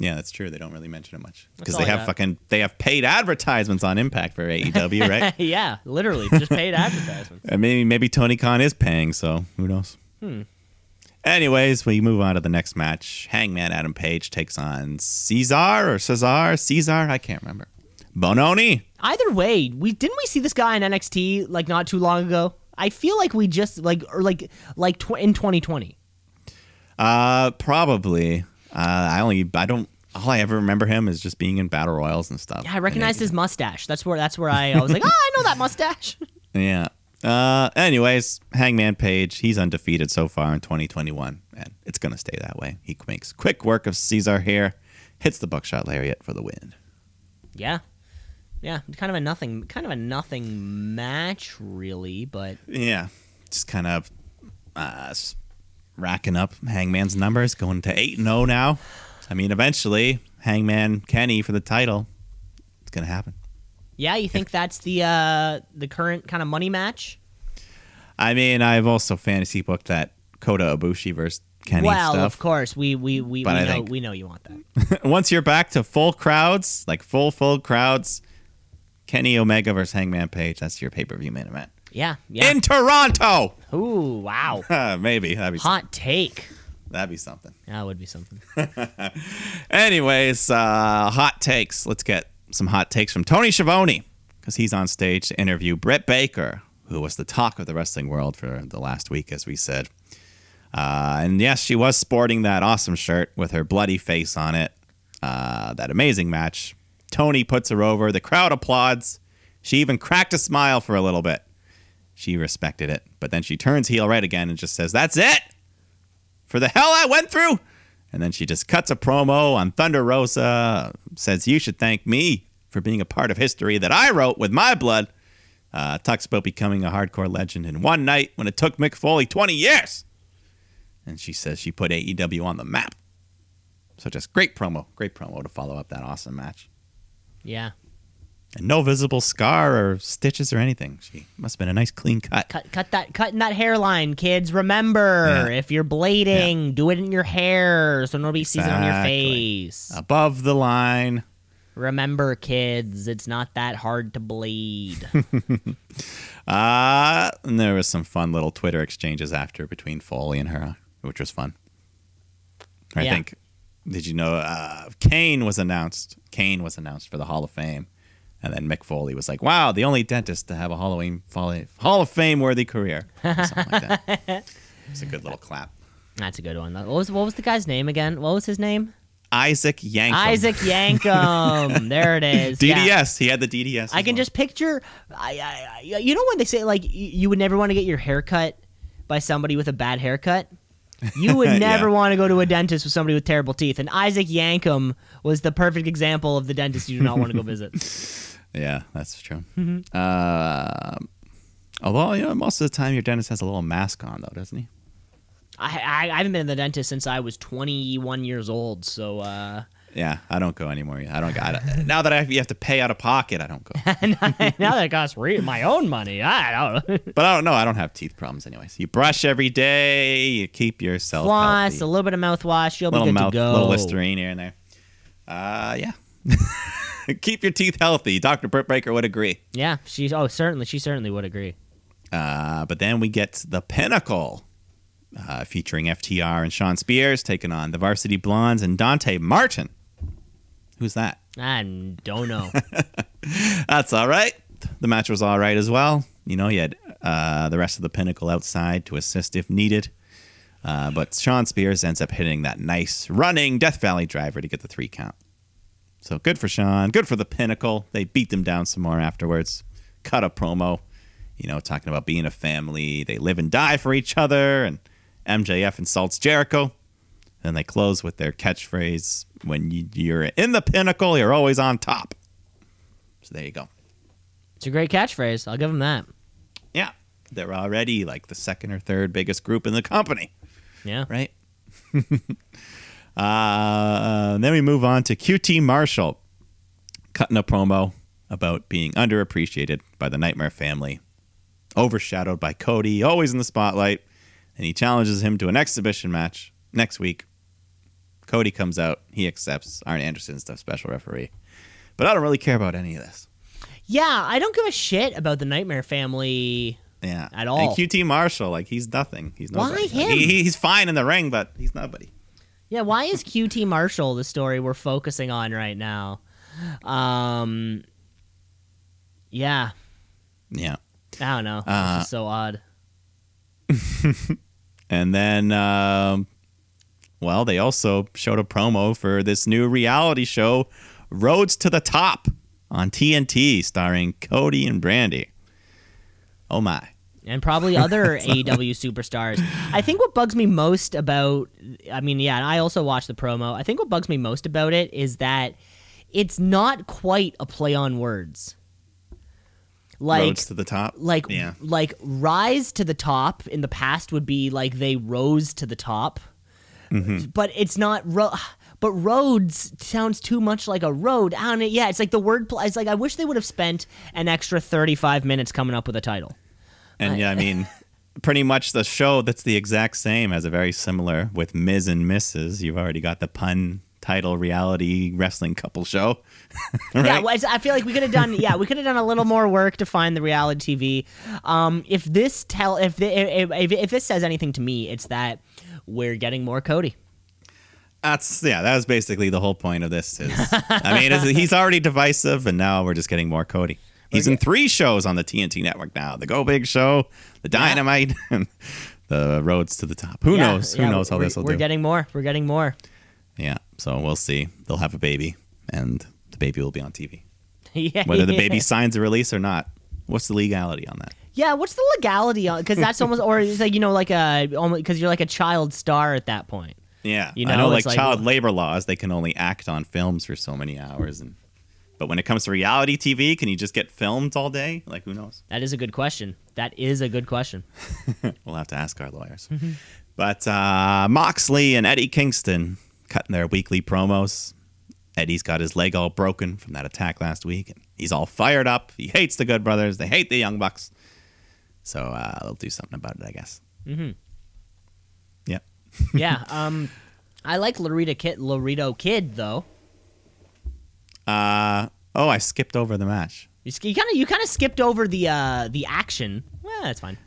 Yeah, that's true. They don't really mention it much. Because they have they have paid advertisements on Impact for AEW, right? Yeah, literally. Just paid advertisements. And maybe Tony Khan is paying, so who knows? Anyways, we move on to the next match. Hangman Adam Page takes on Cesar? I can't remember. Bononi. Either way, we see this guy in NXT like not too long ago. I feel like we just in 2020. Probably. All I ever remember him is just being in battle royals and stuff. Yeah, I recognized his mustache. That's where I was like, oh, I know that mustache. Yeah. Anyways, Hangman Page, he's undefeated so far in 2021, and it's gonna stay that way. He makes quick work of Cesar here, hits the buckshot lariat for the win. Yeah. Yeah, kind of a nothing match, really, but yeah, just kind of racking up Hangman's numbers, going to 8-0 now. I mean, eventually, Hangman Kenny for the title, it's gonna happen. Yeah, you think that's the current kind of money match? I mean, I've also fantasy booked that Kota Ibushi versus Kenny stuff. Well, of course, we know you want that. Once you're back to full crowds, like full crowds. Kenny Omega versus Hangman Page. That's your pay-per-view main event. Yeah. In Toronto. Ooh, wow. Maybe. That'd be hot something. Take. That'd be something. That would be something. Anyways, hot takes. Let's get some hot takes from Tony Schiavone, because he's on stage to interview Britt Baker, who was the talk of the wrestling world for the last week, as we said. And yes, she was sporting that awesome shirt with her bloody face on it. That amazing match. Tony puts her over. The crowd applauds. She even cracked a smile for a little bit. She respected it. But then she turns heel right again and just says, that's it! For the hell I went through! And then she just cuts a promo on Thunder Rosa, says, you should thank me for being a part of history that I wrote with my blood. Talks about becoming a hardcore legend in one night when it took Mick Foley 20 years. And she says she put AEW on the map. So just great promo to follow up that awesome match. Yeah. And no visible scar or stitches or anything. She must have been a nice clean cut. Cutting that hairline, kids. Remember, if you're blading, do it in your hair so nobody sees it on your face. Above the line. Remember, kids, it's not that hard to bleed. And there was some fun little Twitter exchanges after between Foley and her, which was fun. I think. Did you know Kane was announced? Kane was announced for the Hall of Fame. And then Mick Foley was like, wow, the only dentist to have a Hall of Fame-worthy career. Or something like that. It's a good little clap. That's a good one. What was the guy's name again? What was his name? Isaac Yankum. There it is. DDS. Yeah. He had the DDS. I can just picture, you know when they say, like, you would never want to get your hair cut by somebody with a bad haircut? You would never want to go to a dentist with somebody with terrible teeth. And Isaac Yankum was the perfect example of the dentist you do not want to go visit. Yeah, that's true. Mm-hmm. Although, you know, most of the time your dentist has a little mask on, though, doesn't he? I haven't been to the dentist since I was 21 years old, so... Yeah, I don't go anymore. I don't got it. Now that you have to pay out of pocket, I don't go. Now that it costs my own money, I don't. But I don't know. I don't have teeth problems anyways. You brush every day. You keep yourself floss, healthy. A little bit of mouthwash. You'll be good to go. A little Listerine here and there. Yeah. Keep your teeth healthy. Dr. Britt Baker would agree. Yeah, she certainly would agree. But then we get the Pinnacle. Featuring FTR and Sean Spears taking on the Varsity Blondes and Dante Martin. Who's that? I don't know. That's all right. The match was all right as well. You know, you had the rest of the Pinnacle outside to assist if needed. But Sean Spears ends up hitting that nice running Death Valley driver to get the 3 count. So good for Sean. Good for the Pinnacle. They beat them down some more afterwards. cut a promo, you know, talking about being a family. They live and die for each other, and MJF insults Jericho. Then they close with their catchphrase, when you're in the pinnacle, you're always on top. So there you go. It's a great catchphrase. I'll give them that. Yeah. They're already like the second or third biggest group in the company. Yeah. Right? Then we move on to QT Marshall cutting a promo about being underappreciated by the Nightmare family, overshadowed by Cody, always in the spotlight, and he challenges him to an exhibition match next week. Cody comes out. He accepts. Arn Anderson's the special referee. But I don't really care about any of this. Yeah, I don't give a shit about the Nightmare family at all. And QT Marshall, like, he's nothing. He's nobody. Why him? Like, he's fine in the ring, but he's nobody. Yeah, why is QT Marshall the story we're focusing on right now? Yeah. I don't know. This is so odd. And then, well, they also showed a promo for this new reality show, Roads to the Top, on TNT, starring Cody and Brandy. Oh, my. And probably other AEW superstars. I think what bugs me most about... I mean, yeah, and I also watched the promo. I think what bugs me most about it is that it's not quite a play on words. Like, Roads to the Top? Like Rise to the Top in the past would be like they rose to the top. Mm-hmm. But it's not... But roads sounds too much like a road. I don't know. Yeah, it's like the word. It's like I wish they would have spent an extra 35 minutes coming up with a title. And yeah, I mean, pretty much the show that's the exact same has a very similar with Ms. and Mrs. You've already got the pun title reality wrestling couple show. Right? Yeah, well, I feel like we could have done. Yeah, we could have done a little more work to find the reality TV. If this says anything to me, it's that we're getting more Cody. That was basically the whole point of this. He's already divisive, and now we're just getting more Cody. He's in 3 shows on the TNT network now. The Go Big Show, the Dynamite, and the Roads to the Top. Who knows how this will do. We're getting more. Yeah, so we'll see. They'll have a baby, and the baby will be on TV. Yeah. Whether the baby signs a release or not, what's the legality on that? Yeah, what's the legality on? Because that's almost, or it's like, you know, like a, because you're like a child star at that point. Yeah, you know, I know like child labor laws, they can only act on films for so many hours. But when it comes to reality TV, can you just get filmed all day? Like, who knows? That is a good question. We'll have to ask our lawyers. Mm-hmm. But Moxley and Eddie Kingston cutting their weekly promos. Eddie's got his leg all broken from that attack last week. And he's all fired up. He hates the Good Brothers. They hate the Young Bucks. So they'll do something about it, I guess. Mm-hmm. Yeah, I like Laredo Kid though. I skipped over the match. You kind of skipped over the action. Well, that's fine.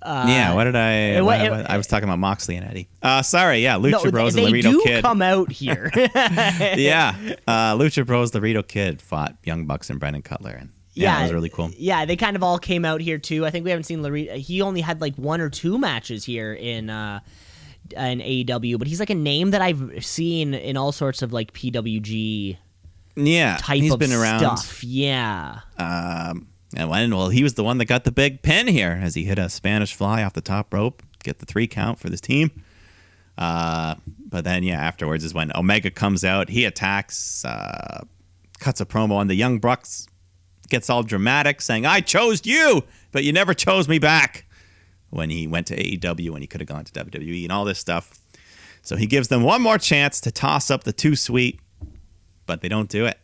What did I? I was talking about Moxley and Eddie. Sorry. Yeah, Lucha Bros and Laredo Kid. They do come out here. Yeah, Lucha Bros, Laredo Kid fought Young Bucks and Brendan Cutler, and it was really cool. Yeah, they kind of all came out here too. I think we haven't seen Laredo. He only had like 1 or 2 matches here in AEW, but he's like a name that I've seen in all sorts of like PWG type he's of been around. Stuff. Yeah. He was the one that got the big pin here as he hit a Spanish fly off the top rope, get the 3 count for this team. But then, afterwards is when Omega comes out. He attacks, cuts a promo on the Young Bucks, gets all dramatic saying, I chose you, but you never chose me back. When he went to AEW and he could have gone to WWE and all this stuff. So he gives them one more chance to toss up the Too Sweet, but they don't do it.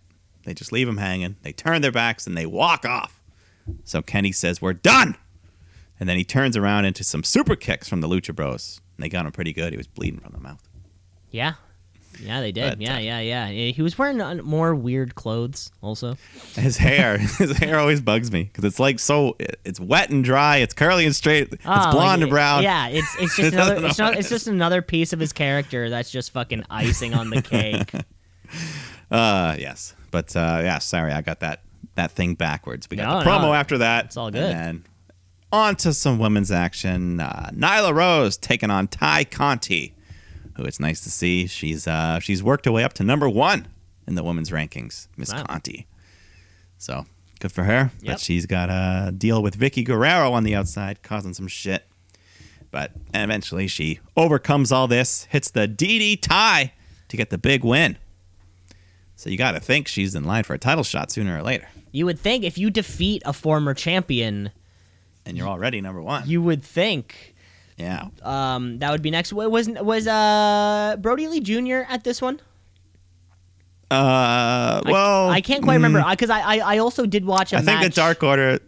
They just leave him hanging. They turn their backs and they walk off. So Kenny says, we're done. And then he turns around into some super kicks from the Lucha Bros. And they got him pretty good. He was bleeding from the mouth. Yeah. Yeah, they did. But, he was wearing more weird clothes also. His hair always bugs me because it's like it's wet and dry, it's curly and straight, it's blonde and brown. Yeah, it's just another piece of his character that's just fucking icing on the cake. Yes. But sorry, I got that thing backwards. We got the promo after that. It's all good. And then on to some women's action. Nyla Rose taking on Ty Conti. Who it's nice to see. She's worked her way up to number 1 in the women's rankings, Miss Conti. So Good for her. Yep. But she's got to deal with Vicky Guerrero on the outside, causing some shit. But eventually she overcomes all this, hits the DDT to get the big win. So you got to think she's in line for a title shot sooner or later. You would think if you defeat a former champion... and you're already number one. You would think. Yeah. That would be next. Was Brody Lee Jr. at this one? I can't quite remember because I also did watch a match. I think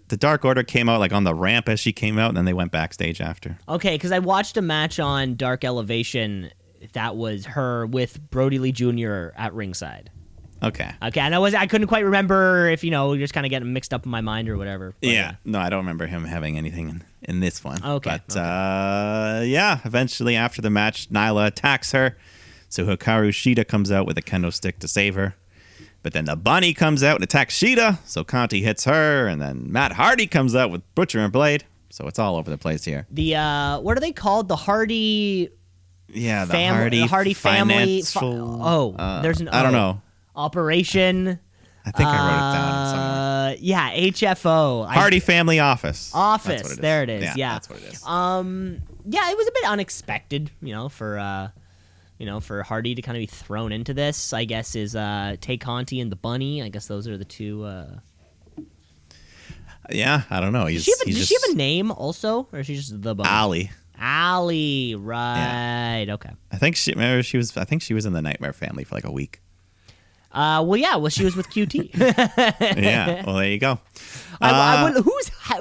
the Dark Order came out like on the ramp as she came out, and then they went backstage after. Okay, because I watched a match on Dark Elevation that was her with Brody Lee Jr. at ringside. Okay, and I couldn't quite remember if just kind of getting mixed up in my mind or whatever. But yeah, no, I don't remember him having anything in this one. Okay, but eventually after the match, Nyla attacks her. So Hikaru Shida comes out with a kendo stick to save her. But then the bunny comes out and attacks Shida. So Conti hits her. And then Matt Hardy comes out with Butcher and Blade. So it's all over the place here. The, what are they called? The Hardy... yeah, the Hardy... the Hardy family... there's an... I don't know. Operation... I think I wrote it down somewhere. Yeah, HFO. Hardy Family Office. That's what it is. There it is. Yeah, that's what it is. Yeah, it was a bit unexpected, for Hardy to kind of be thrown into this, I guess, is Tay Conti and the Bunny. I guess those are the two. Yeah, I don't know. Does she have a name also, or is she just the Bunny? Ali, right? Yeah. Okay. I think she was in the Nightmare Family for like a week. She was with QT. Yeah, well, there you go.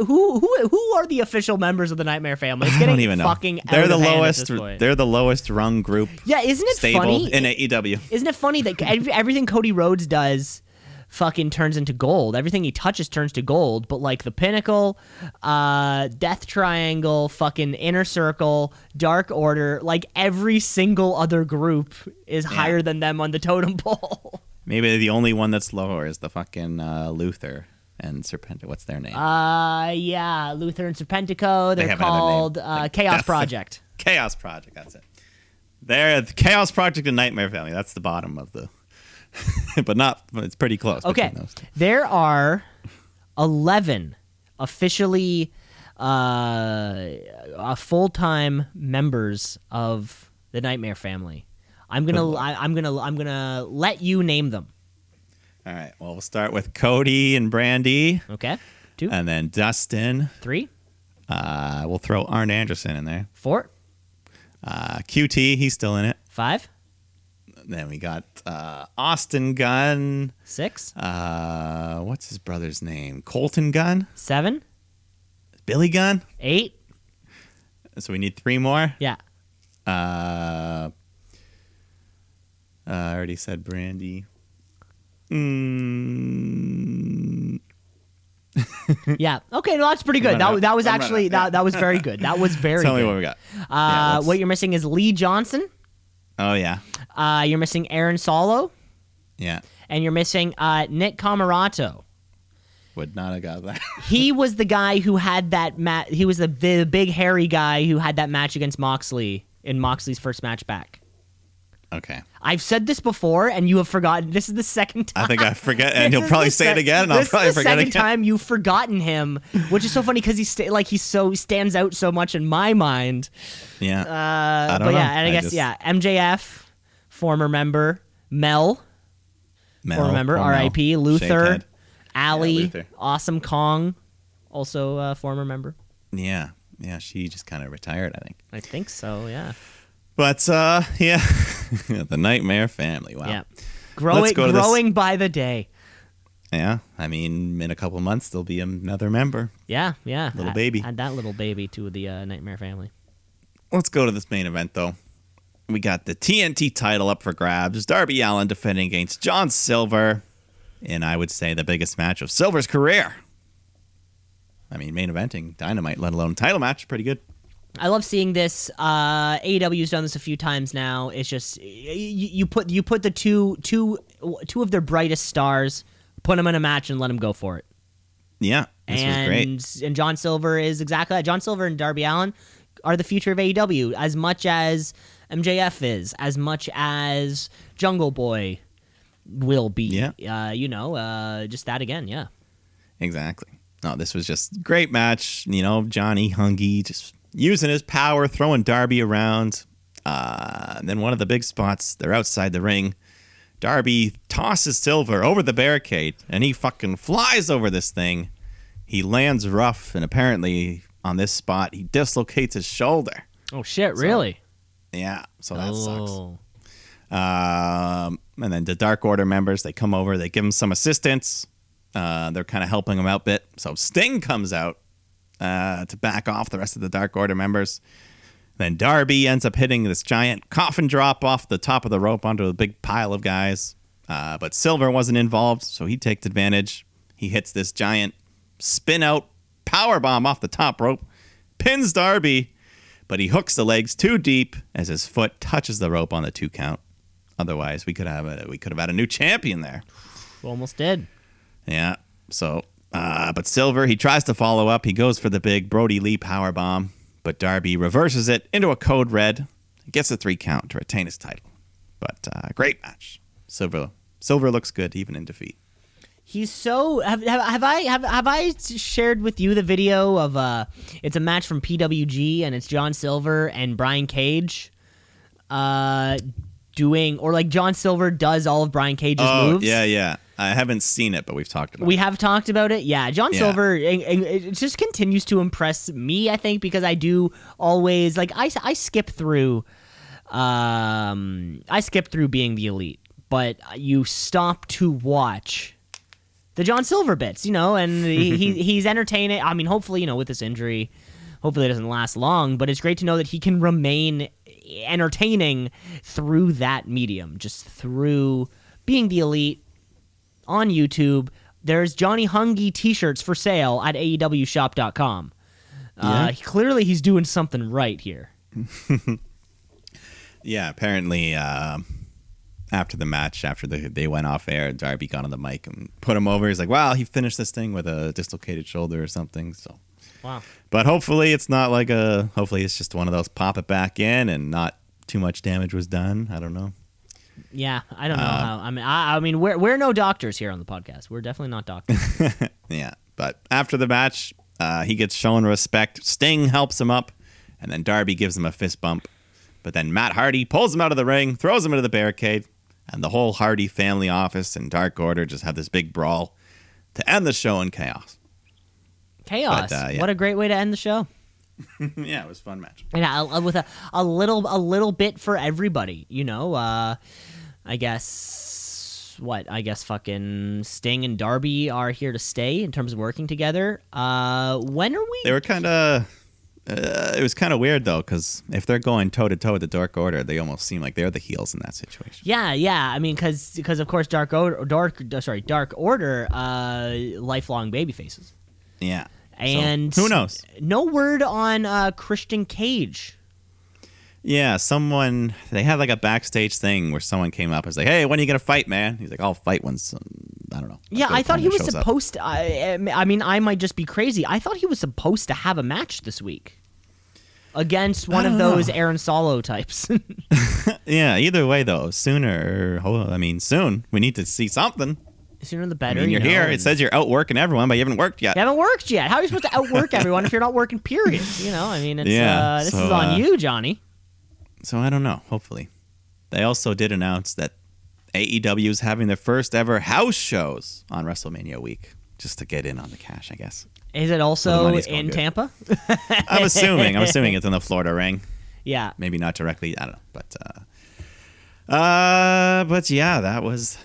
Who are the official members of the Nightmare Family? It's getting I don't even fucking know. They're the lowest. They're the lowest rung group. Yeah, isn't it funny in AEW? Isn't it funny that everything Cody Rhodes does fucking turns into gold? Everything he touches turns to gold. But like the Pinnacle, Death Triangle, fucking Inner Circle, Dark Order, like every single other group is higher than them on the totem pole. Maybe the only one that's lower is the fucking Luther and Serpentico. What's their name? Luther and Serpentico. They're called Chaos Project. Chaos Project, that's it. They're the Chaos Project and Nightmare Family. That's the bottom of the... but not... it's pretty close. Okay. Those two. There are 11 officially full-time members of the Nightmare Family. I'm gonna let you name them. All right. Well, we'll start with Cody and Brandy. Okay. 2. And then Dustin. 3. We'll throw Arn Anderson in there. 4. QT, he's still in it. 5. Then we got Austin Gunn. 6. What's his brother's name? Colton Gunn. 7. Billy Gunn. 8. So we need 3 more. Yeah. I already said Brandy. Yeah. Okay. No, that's pretty good. That was actually that was very good. That was very. Tell me what we got. What you're missing is Lee Johnson. Oh yeah. You're missing Aaron Solo. Yeah. And you're missing Nick Camarato. Would not have got that. He was the guy who had that match. He was the big hairy guy who had that match against Moxley in Moxley's first match back. Okay. I've said this before, and you have forgotten. This is the second time. I think I forget, and he'll probably say it again, and I'll probably forget again. This is the second time you've forgotten him, which is so funny because he stands out so much in my mind. Yeah. I don't know. But yeah, and I guess, yeah, MJF, former member, Mel former member, R.I.P., Luther, Ali, Awesome Kong, also a former member. Yeah. Yeah, she just kind of retired, I think. I think so, yeah. But, yeah, the Nightmare Family, wow. Yeah. Growing by the day. Yeah, I mean, in a couple months, there'll be another member. Yeah. Little baby. Add that little baby to the Nightmare Family. Let's go to this main event, though. We got the TNT title up for grabs. Darby Allin defending against John Silver. And I would say the biggest match of Silver's career. I mean, main eventing Dynamite, let alone title match, pretty good. I love seeing this. AEW's done this a few times now. It's just you put the two of their brightest stars, put them in a match and let them go for it. Yeah, this was great. And John Silver is exactly that. John Silver and Darby Allin are the future of AEW, as much as MJF is, as much as Jungle Boy will be. Yeah, just that again. Yeah. Exactly. No, this was just a great match. You know, Johnny Hungy just using his power, throwing Darby around. And then one of the big spots, they're outside the ring. Darby tosses Silver over the barricade, and he fucking flies over this thing. He lands rough, and apparently on this spot, he dislocates his shoulder. Oh, shit, really? Yeah, so that sucks. And then the Dark Order members, they come over, they give him some assistance. They're kind of helping him out a bit. So Sting comes out to back off the rest of the Dark Order members. Then Darby ends up hitting this giant coffin drop off the top of the rope onto a big pile of guys. But Silver wasn't involved, so he takes advantage. He hits this giant spin-out powerbomb off the top rope, pins Darby, but he hooks the legs too deep as his foot touches the rope on the 2 count. Otherwise, we could have had a new champion there. We almost did. Yeah. So, but Silver, he tries to follow up. He goes for the big Brody Lee powerbomb, but Darby reverses it into a code red. Gets a 3 count to retain his title. But great match. Silver looks good even in defeat. He's so have I shared with you the video of it's a match from PWG and it's John Silver and Brian Cage doing, or like John Silver does all of Brian Cage's moves. Yeah. I haven't seen it, but we've talked about it. We have talked about it. Yeah, John Silver, it just continues to impress me, I think, because I do always, like, I skip through being the elite, but you stop to watch the John Silver bits, you know, and he's entertaining. I mean, hopefully, you know, with this injury, hopefully it doesn't last long, but it's great to know that he can remain entertaining through that medium, just through being the elite. On YouTube, there's Johnny Hungy t-shirts for sale at AEWshop.com. Clearly, he's doing something right here. Yeah, apparently, after the match, after they went off air, Darby got on the mic and put him over. He's like, wow, he finished this thing with a dislocated shoulder or something. So, wow. But hopefully, it's not like hopefully, it's just one of those pop it back in and not too much damage was done. I don't know. Yeah, I don't know how. I mean, I mean, we're no doctors here on the podcast. We're definitely not doctors. Yeah, but after the match, he gets shown respect. Sting helps him up, and then Darby gives him a fist bump. But then Matt Hardy pulls him out of the ring, throws him into the barricade, and the whole Hardy family office and Dark Order just have this big brawl to end the show in chaos. Chaos. But, yeah. What a great way to end the show. Yeah, it was a fun match. Yeah, with a little bit for everybody, you know. I guess fucking Sting and Darby are here to stay in terms of working together. When are we? They were kind of. It was kind of weird though, because if they're going toe to toe with the Dark Order, they almost seem like they're the heels in that situation. Yeah. I mean, because of course, Dark Order, lifelong babyfaces. Yeah. And so, who knows? No word on Christian Cage. Yeah, someone, they had like a backstage thing where someone came up and was like, hey, when are you going to fight, man? He's like, I'll fight when some, I don't know. Yeah, I thought he was supposed to, I mean, I might just be crazy. I thought he was supposed to have a match this week against one of those Aaron Solo types. Yeah, either way though, soon. We need to see something. Sooner the better. I mean, you're here. It says you're out working everyone, but you haven't worked yet. How are you supposed to outwork everyone if you're not working, period? You know, I mean, it's this is on you, Johnny. So I don't know. Hopefully. They also did announce that AEW is having their first ever house shows on WrestleMania week, just to get in on the cash, I guess. Is it also in Tampa? I'm assuming it's in the Florida ring. Yeah. Maybe not directly. I don't know. But yeah, that was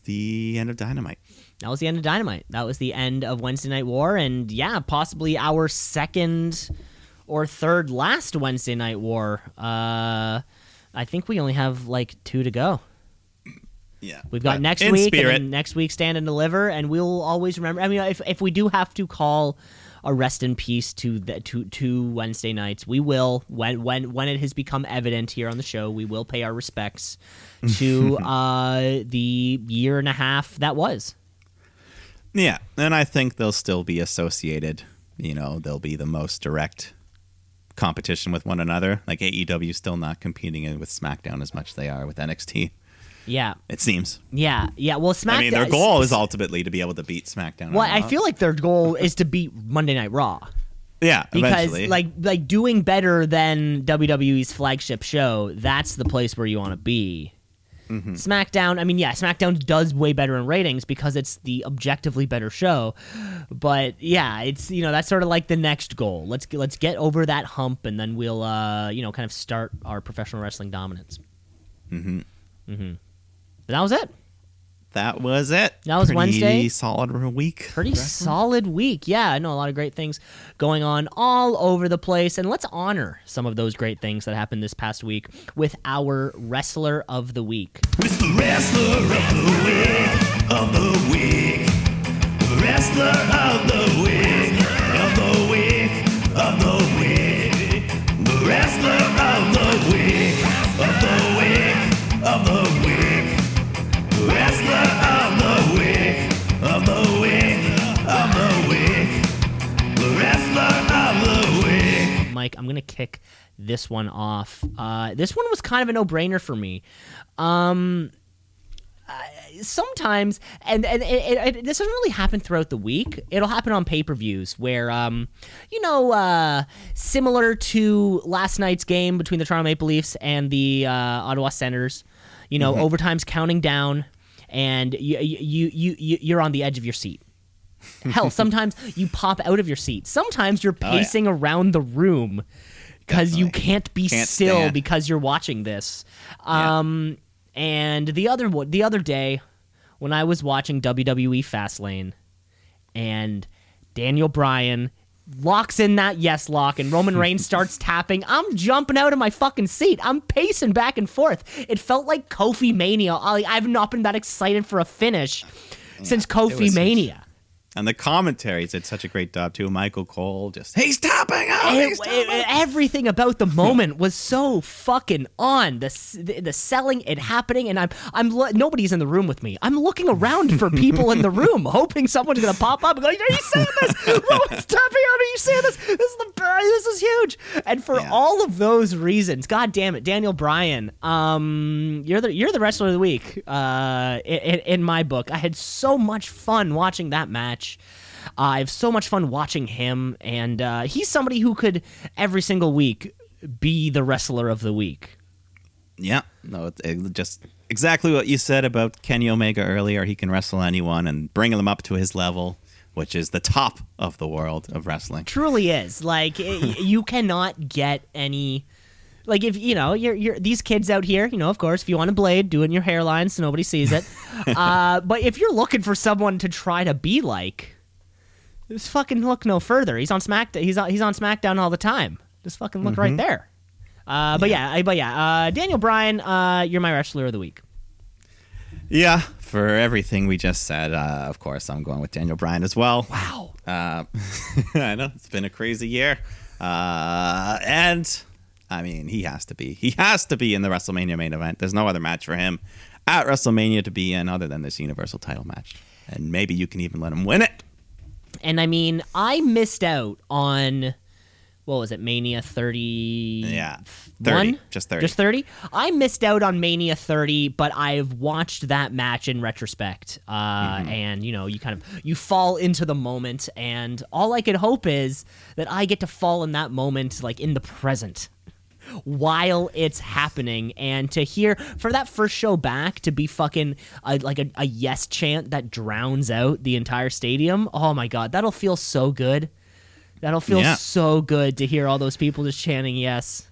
the end of Dynamite. That was the end of Wednesday Night War. And yeah, possibly our second or third last Wednesday Night War. I think we only have like 2 to go. Yeah. We've got next week and next week Stand and Deliver. And we'll always remember. I mean, if we do have to call a rest in peace to Wednesday nights, we will, when it has become evident here on the show, we will pay our respects to the year and a half that was. Yeah, and I think they'll still be associated. You know, they'll be the most direct competition with one another. Like AEW still not competing with SmackDown as much as they are with NXT. Yeah. It seems. Yeah. Yeah. Well, SmackDown. I mean, their goal is ultimately to be able to beat SmackDown. Well, I feel like their goal is to beat Monday Night Raw. Yeah, because eventually. Like doing better than WWE's flagship show, that's the place where you want to be. Mm-hmm. SmackDown, I mean, yeah, SmackDown does way better in ratings because it's the objectively better show. But yeah, it's, you know, that's sort of like the next goal. Let's get over that hump, and then we'll you know, kind of start our professional wrestling dominance. Mm-hmm. Mm-hmm. But that was it. That was it. That was Wednesday. Pretty solid week. Pretty solid week. Yeah, I know a lot of great things going on all over the place. And let's honor some of those great things that happened this past week with our Wrestler of the Week. It's the Wrestler of the Week. Of the Week. The Wrestler of the Week. Of the Week. Of the Week. The Wrestler of the Week. Of the Week. Of the Week. Wrestler of the Week, of the Week, of the Week, the Wrestler of the Week. Mike, I'm going to kick this one off. This one was kind of a no-brainer for me. Sometimes, and it this doesn't really happen throughout the week. It'll happen on pay-per-views where, similar to last night's game between the Toronto Maple Leafs and the Ottawa Senators, you know, mm-hmm. Overtime's counting down. And you're on the edge of your seat. Hell, sometimes you pop out of your seat. Sometimes you're pacing around the room because you can't be still stand. Because you're watching this. Yeah. And the other day when I was watching WWE Fastlane, and Daniel Bryan locks in that yes lock, and Roman Reigns starts tapping, I'm jumping out of my fucking seat. I'm pacing back and forth. It felt like Kofi Mania. I've not been that excited for a finish since Kofi Mania. And the commentary did such a great job, too. Michael Cole just, he's tapping out! Everything about the moment was so fucking on. The selling, it happening, and I'm nobody's in the room with me. I'm looking around for people in the room, hoping someone's going to pop up and go, are you seeing this? Roman's tapping out, are you seeing this? This is huge! And for all of those reasons, god damn it, Daniel Bryan, you're the Wrestler of the Week in my book. I had so much fun watching that match. I have so much fun watching him, and he's somebody who could every single week be the Wrestler of the Week. Yeah, no, it just exactly what you said about Kenny Omega earlier. He can wrestle anyone and bring them up to his level, which is the top of the world of wrestling. Truly is. Like, you cannot get any... Like, if, you know, you're these kids out here, you know, of course, if you want a blade, do it in your hairline so nobody sees it. But if you're looking for someone to try to be like, just fucking look no further. He's on SmackDown. He's on SmackDown all the time. Just fucking look right there. Daniel Bryan, you're my Wrestler of the Week. Yeah, for everything we just said, of course, I'm going with Daniel Bryan as well. Wow. I know, it's been a crazy year. And... I mean, he has to be. He has to be in the WrestleMania main event. There's no other match for him at WrestleMania to be in other than this Universal title match. And maybe you can even let him win it. And I mean, I missed out on, what was it, Mania 30? Yeah, 30. One? Just 30. Just 30? I missed out on Mania 30, but I've watched that match in retrospect. And, you know, you kind of, you fall into the moment. And all I can hope is that I get to fall in that moment, like in the present, while it's happening, and to hear for that first show back to be fucking a yes chant that drowns out the entire stadium. Oh my god, that'll feel so good. That'll feel so good to hear all those people just chanting yes.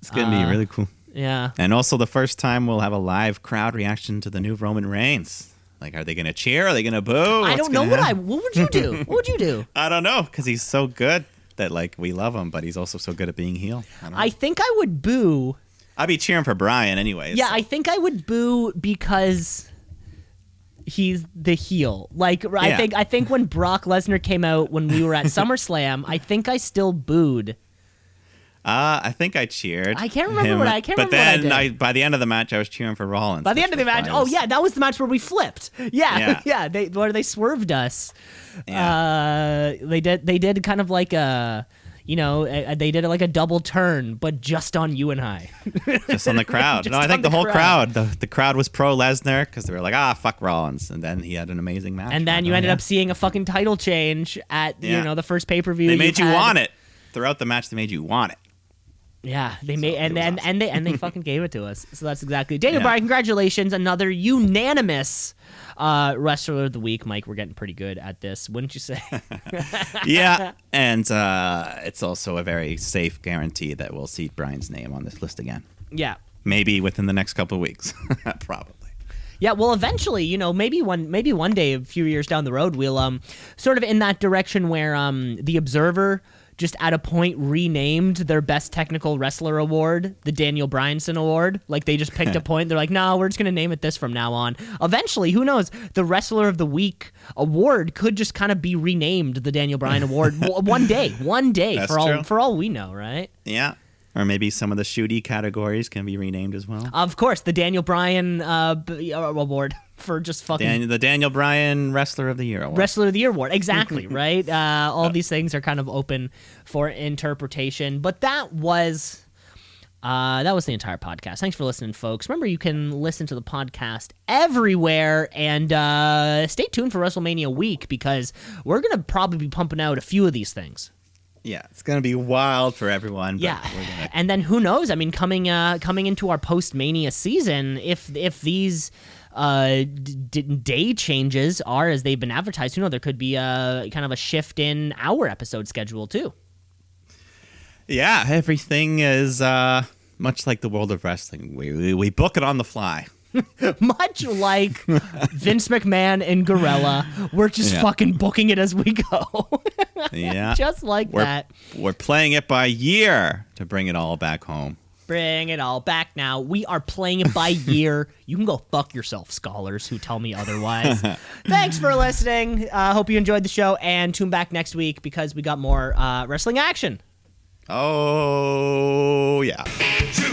It's gonna be really cool. Yeah, and also the first time we'll have a live crowd reaction to the new Roman Reigns. Like, are they gonna cheer? Are they gonna boo? I don't know. What would you do? What would you do? I don't know, because he's so good. That, like, we love him, but he's also so good at being heel. I think I would boo. I'd be cheering for Bryan anyways. Yeah, so. I think I would boo because he's the heel. Like, I think when Brock Lesnar came out when we were at SummerSlam, I think I still booed. I think I cheered. I can't remember what I can't remember. But then what I did. By the end of the match, I was cheering for Rollins. By the end of the match, that was the match where we flipped. They swerved us. They did kind of like a you know, they did like a double turn, but just on you and I. Just on the crowd. No, I think the whole crowd. The crowd was pro Lesnar because they were like, ah, fuck Rollins. And then he had an amazing match. And then you ended up seeing a fucking title change at, you know, the first pay-per-view. They made you want it. Throughout the match, they made you want it. Yeah, they made and they fucking gave it to us. So that's exactly Daniel Bryan. Congratulations, another unanimous wrestler of the week. Mike, we're getting pretty good at this, wouldn't you say? Yeah, and it's also a very safe guarantee that we'll see Bryan's name on this list again. Yeah, maybe within the next couple of weeks, probably. Yeah, well, eventually, you know, maybe one day, a few years down the road, we'll sort of in that direction where the Observer just at a point renamed their best technical wrestler award the Daniel Bryanson Award. Like, they just picked a point. They're like, no, we're just going to name it this from now on. Eventually, who knows, the Wrestler of the Week award could just kind of be renamed the Daniel Bryan Award one day. That's for all we know, right? Yeah. Or maybe some of the shooty categories can be renamed as well. Of course, the Daniel Bryan Award for just fucking... the Daniel Bryan Wrestler of the Year Award. Wrestler of the Year Award, exactly, right? All these things are kind of open for interpretation. But that was the entire podcast. Thanks for listening, folks. Remember, you can listen to the podcast everywhere, and stay tuned for WrestleMania week, because we're going to probably be pumping out a few of these things. Yeah, it's going to be wild for everyone. But yeah, and then who knows? I mean, coming into our post-Mania season, if these day changes are as they've been advertised, you know, there could be a kind of a shift in our episode schedule too. Yeah, everything is much like the world of wrestling. We book it on the fly. Much like Vince McMahon and Gorilla, we're just fucking booking it as we go. Yeah, just like that. We're playing it by year to bring it all back home. Bring it all back now. We are playing it by year. You can go fuck yourself, scholars who tell me otherwise. Thanks for listening. Hope you enjoyed the show, and tune back next week because we got more wrestling action. Oh yeah.